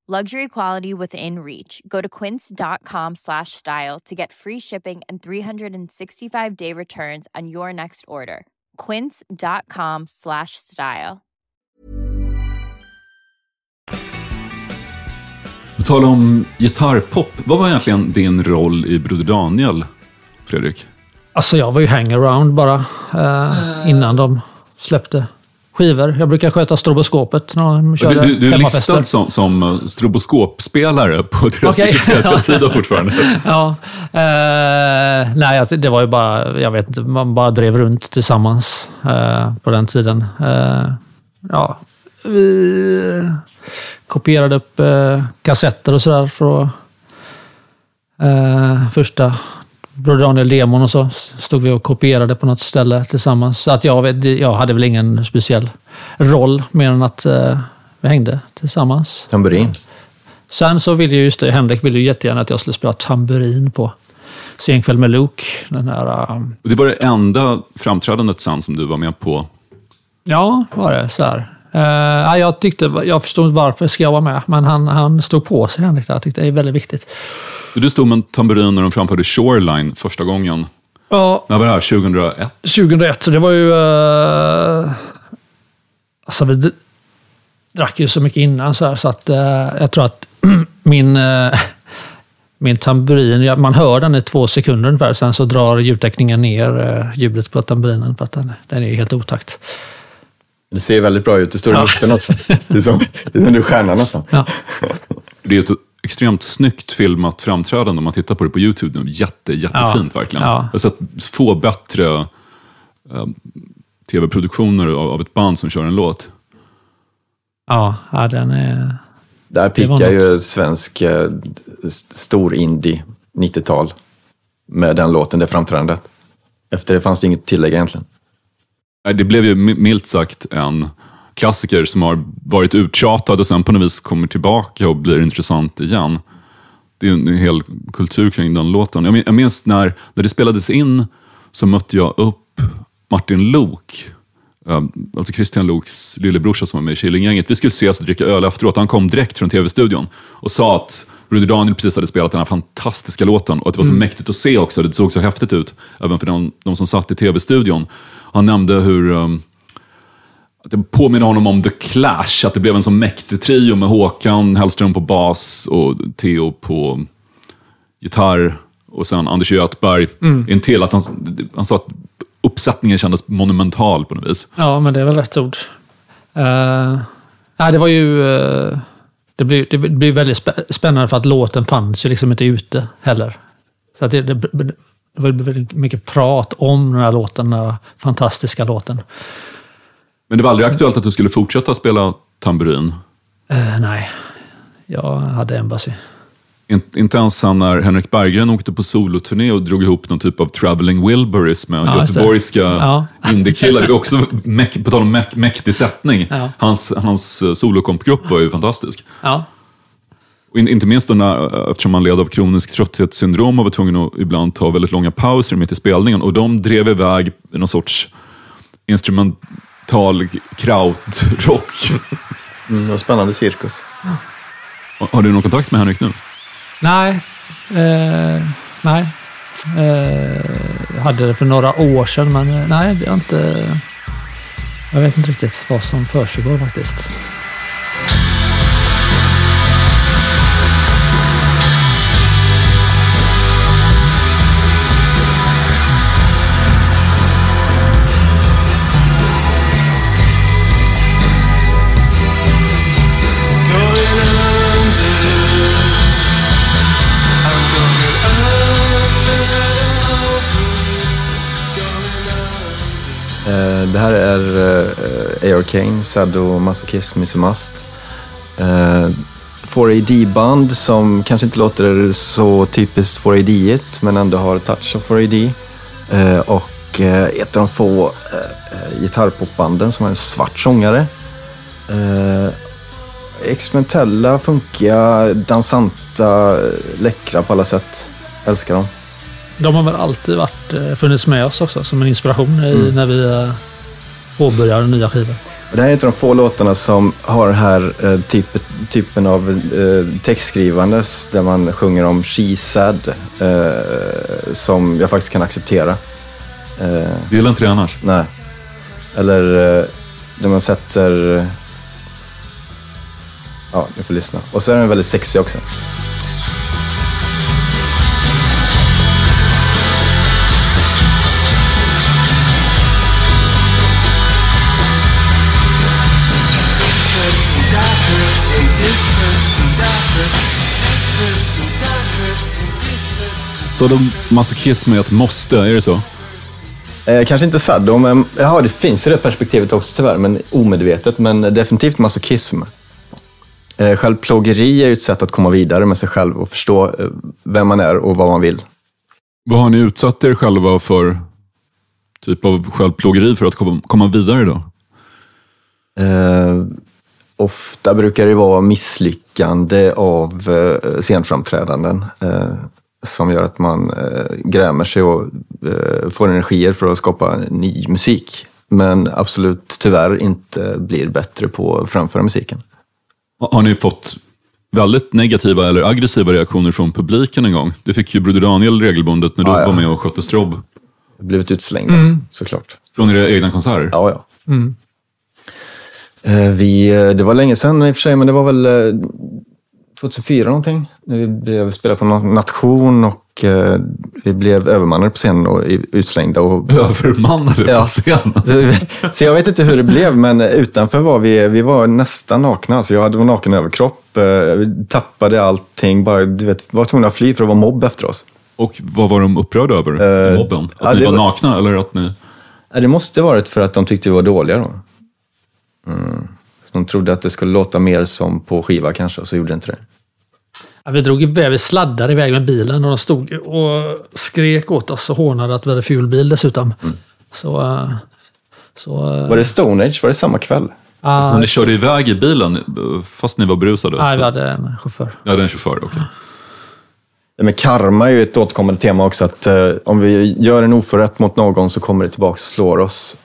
Luxury quality within reach. Go to quince.com slash style to get free shipping and three sixty-five day returns on your next order. Quince.com slash style. På tal om gitarrpop, vad var egentligen din roll i Broder Daniel, Fredrik? Alltså jag var ju hangaround bara eh, innan de släppte skivor. Jag brukar sköta stroboskopet när de körde. Du, du är listad som, som stroboskopspelare på deras okay. Wikipedia-sida fortfarande. ja, eh, nej, det var ju bara, jag vet inte, man bara drev runt tillsammans eh, på den tiden. Eh, ja, vi kopierade upp eh, kassetter och sådär från eh, första Broder Daniel demon, och så stod vi och kopierade på något ställe tillsammans. Så att jag, vet, jag hade väl ingen speciell roll mer än att eh, vi hängde tillsammans. Tamburin. Sen så ville ju just det, Henrik ville ju jättegärna att jag skulle spela tamburin på Senkväll med Luke. Den här, um... Det var det enda framträdandet sen som du var med på? Ja, var det så här. Uh, jag, tyckte, jag förstod inte varför ska jag vara med, men han, han stod på sig, Henrik, där. Jag tyckte det är väldigt viktigt. Så du stod med tamburin när de framförde Shoreline första gången? Ja. När var det här? tjugohundraett? tjugohundraett, så det var ju... Uh, alltså vi drack ju så mycket innan så här, så att uh, jag tror att min, uh, min tamburin, man hör den i två sekunder ungefär, sen så drar ljudtäckningen ner uh, ljudet på tamburinen för att den, den är helt otakt. Det ser väldigt bra ut, det står i mitten också. Det är som, det är som du stjärnar nästan. Ja. Det är ett extremt snyggt filmat framträdande om man tittar på det på YouTube nu. Jätte, jättefint ja. Verkligen. Ja. Jag har sett få bättre eh, tv-produktioner av, av ett band som kör en låt. Ja, ja den är... Där pickar ju svensk eh, stor indie nittiotal med den låten, det framträdandet. Efter det fanns det inget tillägg egentligen. Det blev ju milt sagt en klassiker som har varit uttjatad och sen på något vis kommer tillbaka och blir intressant igen. Det är en hel kultur kring den låten. Jag minns när, när det spelades in så mötte jag upp Martin Lok, alltså Christian Loks lillebrorsa som var med i Killinggänget. Vi skulle ses och dricka öl efteråt. Han kom direkt från tv-studion och sa att Broder Daniel precis hade spelat den här fantastiska låten och att det var så mm. mäktigt att se också. Det såg så häftigt ut, även för de, de som satt i tv-studion. Han nämnde hur... Um, att det påminner honom om The Clash. Att det blev en så mäktig trio med Håkan Hellström på bas och Theo på gitarr. Och sen Anders Göthberg mm. in till. Att han, han sa att uppsättningen kändes monumental på något vis. Ja, men det är väl rätt ord. Uh, nej, det var ju... Uh... Det blir, det blir väldigt spännande för att låten fanns ju liksom inte ute heller. Så att det, det, det var väldigt mycket prat om den här låten, den här fantastiska låten. Men det var aldrig aktuellt att du skulle fortsätta spela tamburin? Uh, nej, jag hade Embassy. In, inte ens han när Henrik Berggren åkte på soloturné och drog ihop någon typ av Traveling Wilburys med ja, göteborgska ja. indiekillar. Det var också, mäk, på tal om mäk, mäktig sättning, ja. hans, hans solokompgrupp var ju fantastisk. Ja, Och in, inte minst då när, eftersom man led av kronisk trötthetssyndrom och var tvungen att ibland ta väldigt långa pauser mitt i spelningen. Och de drev iväg någon sorts instrumental krautrock. Mm, vad spännande cirkus. Har, har du någon kontakt med Henrik nu? Nej. Eh, nej. Eh, jag hade det för några år sedan, men nej, jag inte... Jag vet inte riktigt vad som försiggår faktiskt. Det här är uh, A R Kane, Sado, Masochist, Missimast. Uh, four A D-band som kanske inte låter så typiskt four A D-et, men ändå har touch av four A D. Uh, och uh, ett av de få uh, gitarrpopbanden som är en svart sångare. Uh, experimentella, funkiga, dansanta, läckra på alla sätt. Älskar dem. De har väl alltid varit, funnits med oss också som en inspiration i, mm. när vi påbörjar nya skivor. Det här är inte de få låtarna som har den här typ, typen av textskrivande där man sjunger om she said, eh, som jag faktiskt kan acceptera. Eh, det gäller inte det annars? Nej. Eller där man sätter... Ja, ni får lyssna. Och så är den väldigt sexy också. Så de masochism är ett måste, är det så? Eh, kanske inte saddo, men ja, det finns i det perspektivet också tyvärr, men omedvetet, men definitivt masochism. Eh, självplågeri är ett sätt att komma vidare med sig själv och förstå eh, vem man är och vad man vill. Vad har ni utsatt er själva för typ av självplågeri för att komma vidare då? Eh, ofta brukar det vara misslyckande av eh, scenframträdanden. Eh, som gör att man eh, grämer sig och eh, får energier för att skapa ny musik. Men absolut tyvärr inte blir bättre på att framföra musiken. Har ni fått väldigt negativa eller aggressiva reaktioner från publiken en gång? Det fick ju Broder Daniel regelbundet när du ah, ja. var med och skötte strobb. Blivit utslängd, mm. såklart. Från era egna konserter? Ja, ja. Mm. Eh, vi, det var länge sedan i och för sig, men det var väl... Eh, tjugohundrafyra någonting. Vi blev spelade på någon nation och eh, vi blev övermannade på scenen och utslängda. Och, övermannade ja. på scenen? Så jag vet inte hur det blev, men utanför var vi, vi var nästan nakna. Så jag hade naken överkropp, eh, vi tappade allting. Bara, du vet, var tvungna att fly för att vara mobb efter oss. Och vad var de upprörda över? Eh, mobben? Att ja, ni var, var nakna eller att ni... Det måste varit för att de tyckte vi var dåliga då. Mm. De trodde att det skulle låta mer som på skiva kanske, så gjorde det inte det. Ja, vi drog iväg, vi sladdade iväg med bilen och de stod och skrek åt oss och hånade att vi hade ful bil dessutom. Mm. Så, så, var det Stone Age? Var det samma kväll? Ah, så ni körde iväg i bilen fast ni var brusade? Nej, vi hade en chaufför. Ja, det är en chaufför, okej. Okay. Men karma är ju ett återkommande tema också, att eh, om vi gör en oförrätt mot någon så kommer det tillbaka och slår oss.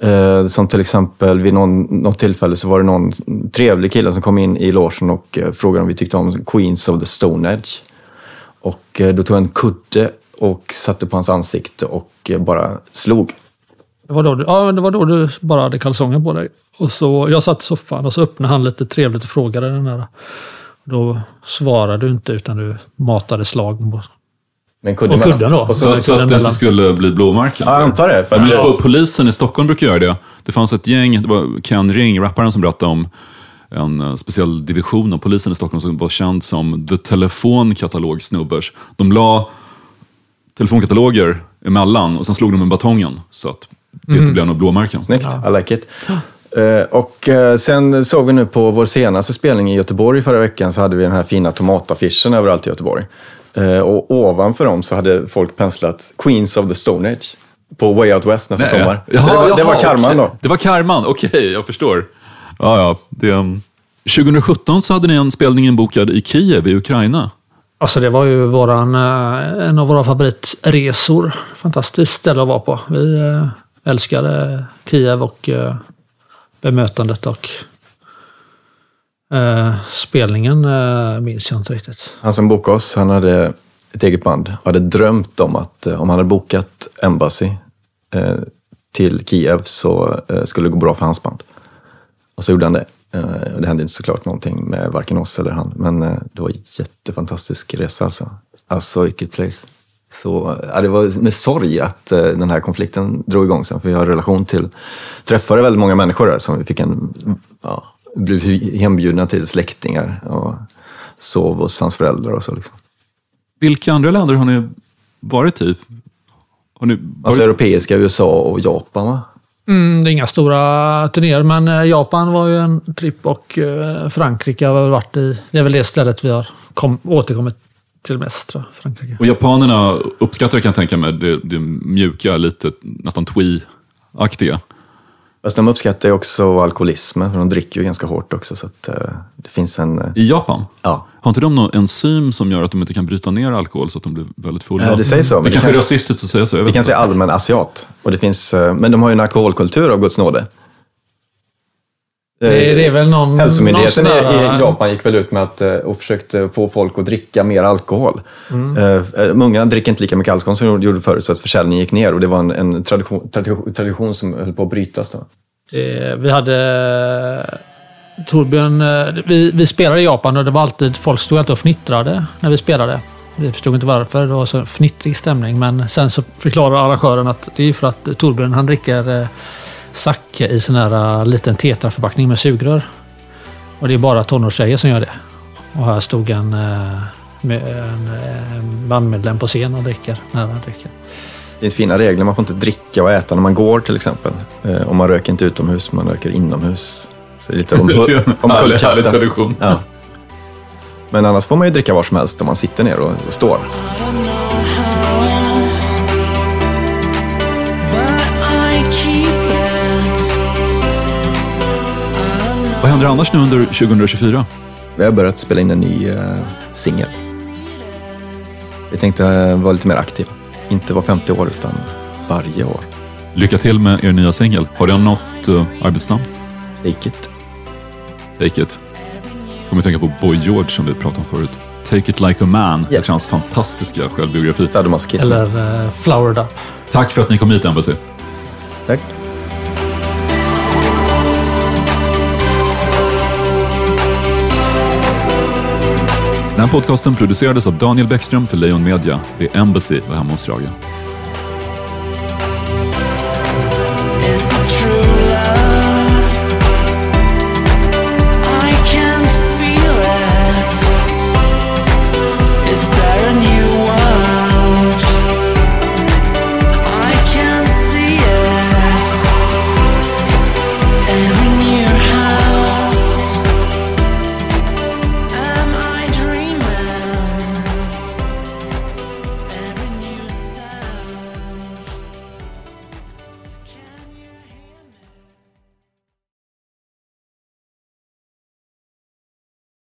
Eh, som till exempel vid någon, något tillfälle så var det någon trevlig kille som kom in i logen och eh, frågade om vi tyckte om Queens of the Stone Age. Och eh, då tog en kudde och satte på hans ansikte och eh, bara slog. Det var, då du, ja, det var då du bara hade kalsonger på dig. Och så, jag satt i soffan och så öppnade han lite trevligt och frågade den där. Då svarade du inte utan du matade slag på. Men kudden, och kudden då? Och så, så, så att det mellan. Inte skulle bli blåmärken? Ja, jag antar det. För att ja. Polisen i Stockholm brukar göra det. Det fanns ett gäng, det var Ken Ring, rapparen, som berättade om en speciell division av polisen i Stockholm som var känd som The Telefonkatalogsnubbers. De la telefonkataloger emellan och sen slog de med batongen så att det mm. inte blev någon blåmärken. Snyggt, I like it. Uh, och uh, sen såg vi nu på vår senaste spelning i Göteborg förra veckan, så hade vi den här fina tomataffischen överallt i Göteborg. Uh, och ovanför dem så hade folk penslat Queens of the Stone Age på Way Out West nästa Nej. sommar. Jaha, så det var, det var karman då. Det var karman, okej, okay, jag förstår. Ja, ja, det, tjugosjutton så hade ni en spelningen bokad i Kiev i Ukraina. Alltså det var ju våran, en av våra favoritresor. Fantastiskt ställe att vara på. Vi älskade Kiev och bemötandet och spelningen minns jag inte riktigt. Han som bokade oss, han hade ett eget band. Han hade drömt om att om han hade bokat Embassy till Kiev så skulle det gå bra för hans band. Och så gjorde han det. Det hände inte såklart någonting med varken oss eller han. Men det var en jättefantastisk resa alltså. Alltså, vilket place. Så ja, det var med sorg att den här konflikten drog igång sen. För vi har en relation till, träffade väldigt många människor där som vi fick en, ja, blev hembjudna till släktingar. Och sov hos hans föräldrar och så liksom. Vilka andra länder har ni varit i? Har ni varit... Alltså europeiska, U S A och Japan va? Mm, det är inga stora turnéer, men Japan var ju en trip och Frankrike har vi varit i. Det är väl det stället vi har kom, återkommit till mest, tror jag, Frankrike. Och japanerna uppskattar, kan jag tänka mig, det, det mjuka, lite nästan twee-aktiga. Fast de uppskattar ju också alkoholismen, för de dricker ju ganska hårt också. Så att, det finns en... I Japan? Ja. Har inte de någon enzym som gör att de inte kan bryta ner alkohol så att de blir väldigt fulla? Ja, det sägs så. Det, det kanske kan, är rasistiskt att säga så. Vi kan säga allmän asiat. Och det finns, men de har ju en alkoholkultur av guds nåde. Det, det är väl någon... Hälsomyndigheten någon där, i Japan gick väl ut med att och försökte få folk att dricka mer alkohol. Mm. Många dricker inte lika mycket alkohol som de gjorde förut så att försäljningen gick ner. Och det var en, en tradition, tradition, tradition som höll på att brytas då. Det, vi hade... Torbjörn, vi, vi spelade i Japan och det var alltid, folk stod alltid och fnittrade när vi spelade. Vi förstod inte varför, det var så en fnittrig stämning. Men sen så förklarade arrangören att det är för att Torbjörn, han dricker sake i sån här liten tetraförpackning med sugrör. Och det är bara tonårstjejer som gör det. Och här stod en, en, en bandmedlem på scen och dricker när han dricker. Det finns fina regler, man får inte dricka och äta när man går till exempel. Om man röker inte utomhus, man röker inomhus. Så lite om, om kullkastet. Ja. Men annars får man ju dricka var som helst om man sitter ner och står. Vad händer annars nu under tjugotjugofyra? Vi har börjat spela in en ny uh, singel. Vi tänkte uh, vara lite mer aktiv. Inte var femtio år utan varje år. Lycka till med er nya singel. Har du något uh, arbetsnamn? Take it. Take it. Kommer tänka på Boy George som vi pratade om förut. Take it like a man. Yes. Det är hans fantastiska självbiografi. Eller uh, Flowered Up. Tack för att ni kom hit, Embassy. Tack. Den här podcasten producerades av Daniel Bäckström för Lejon Media. Det är Embassy var hemma hos Raga. Is it true?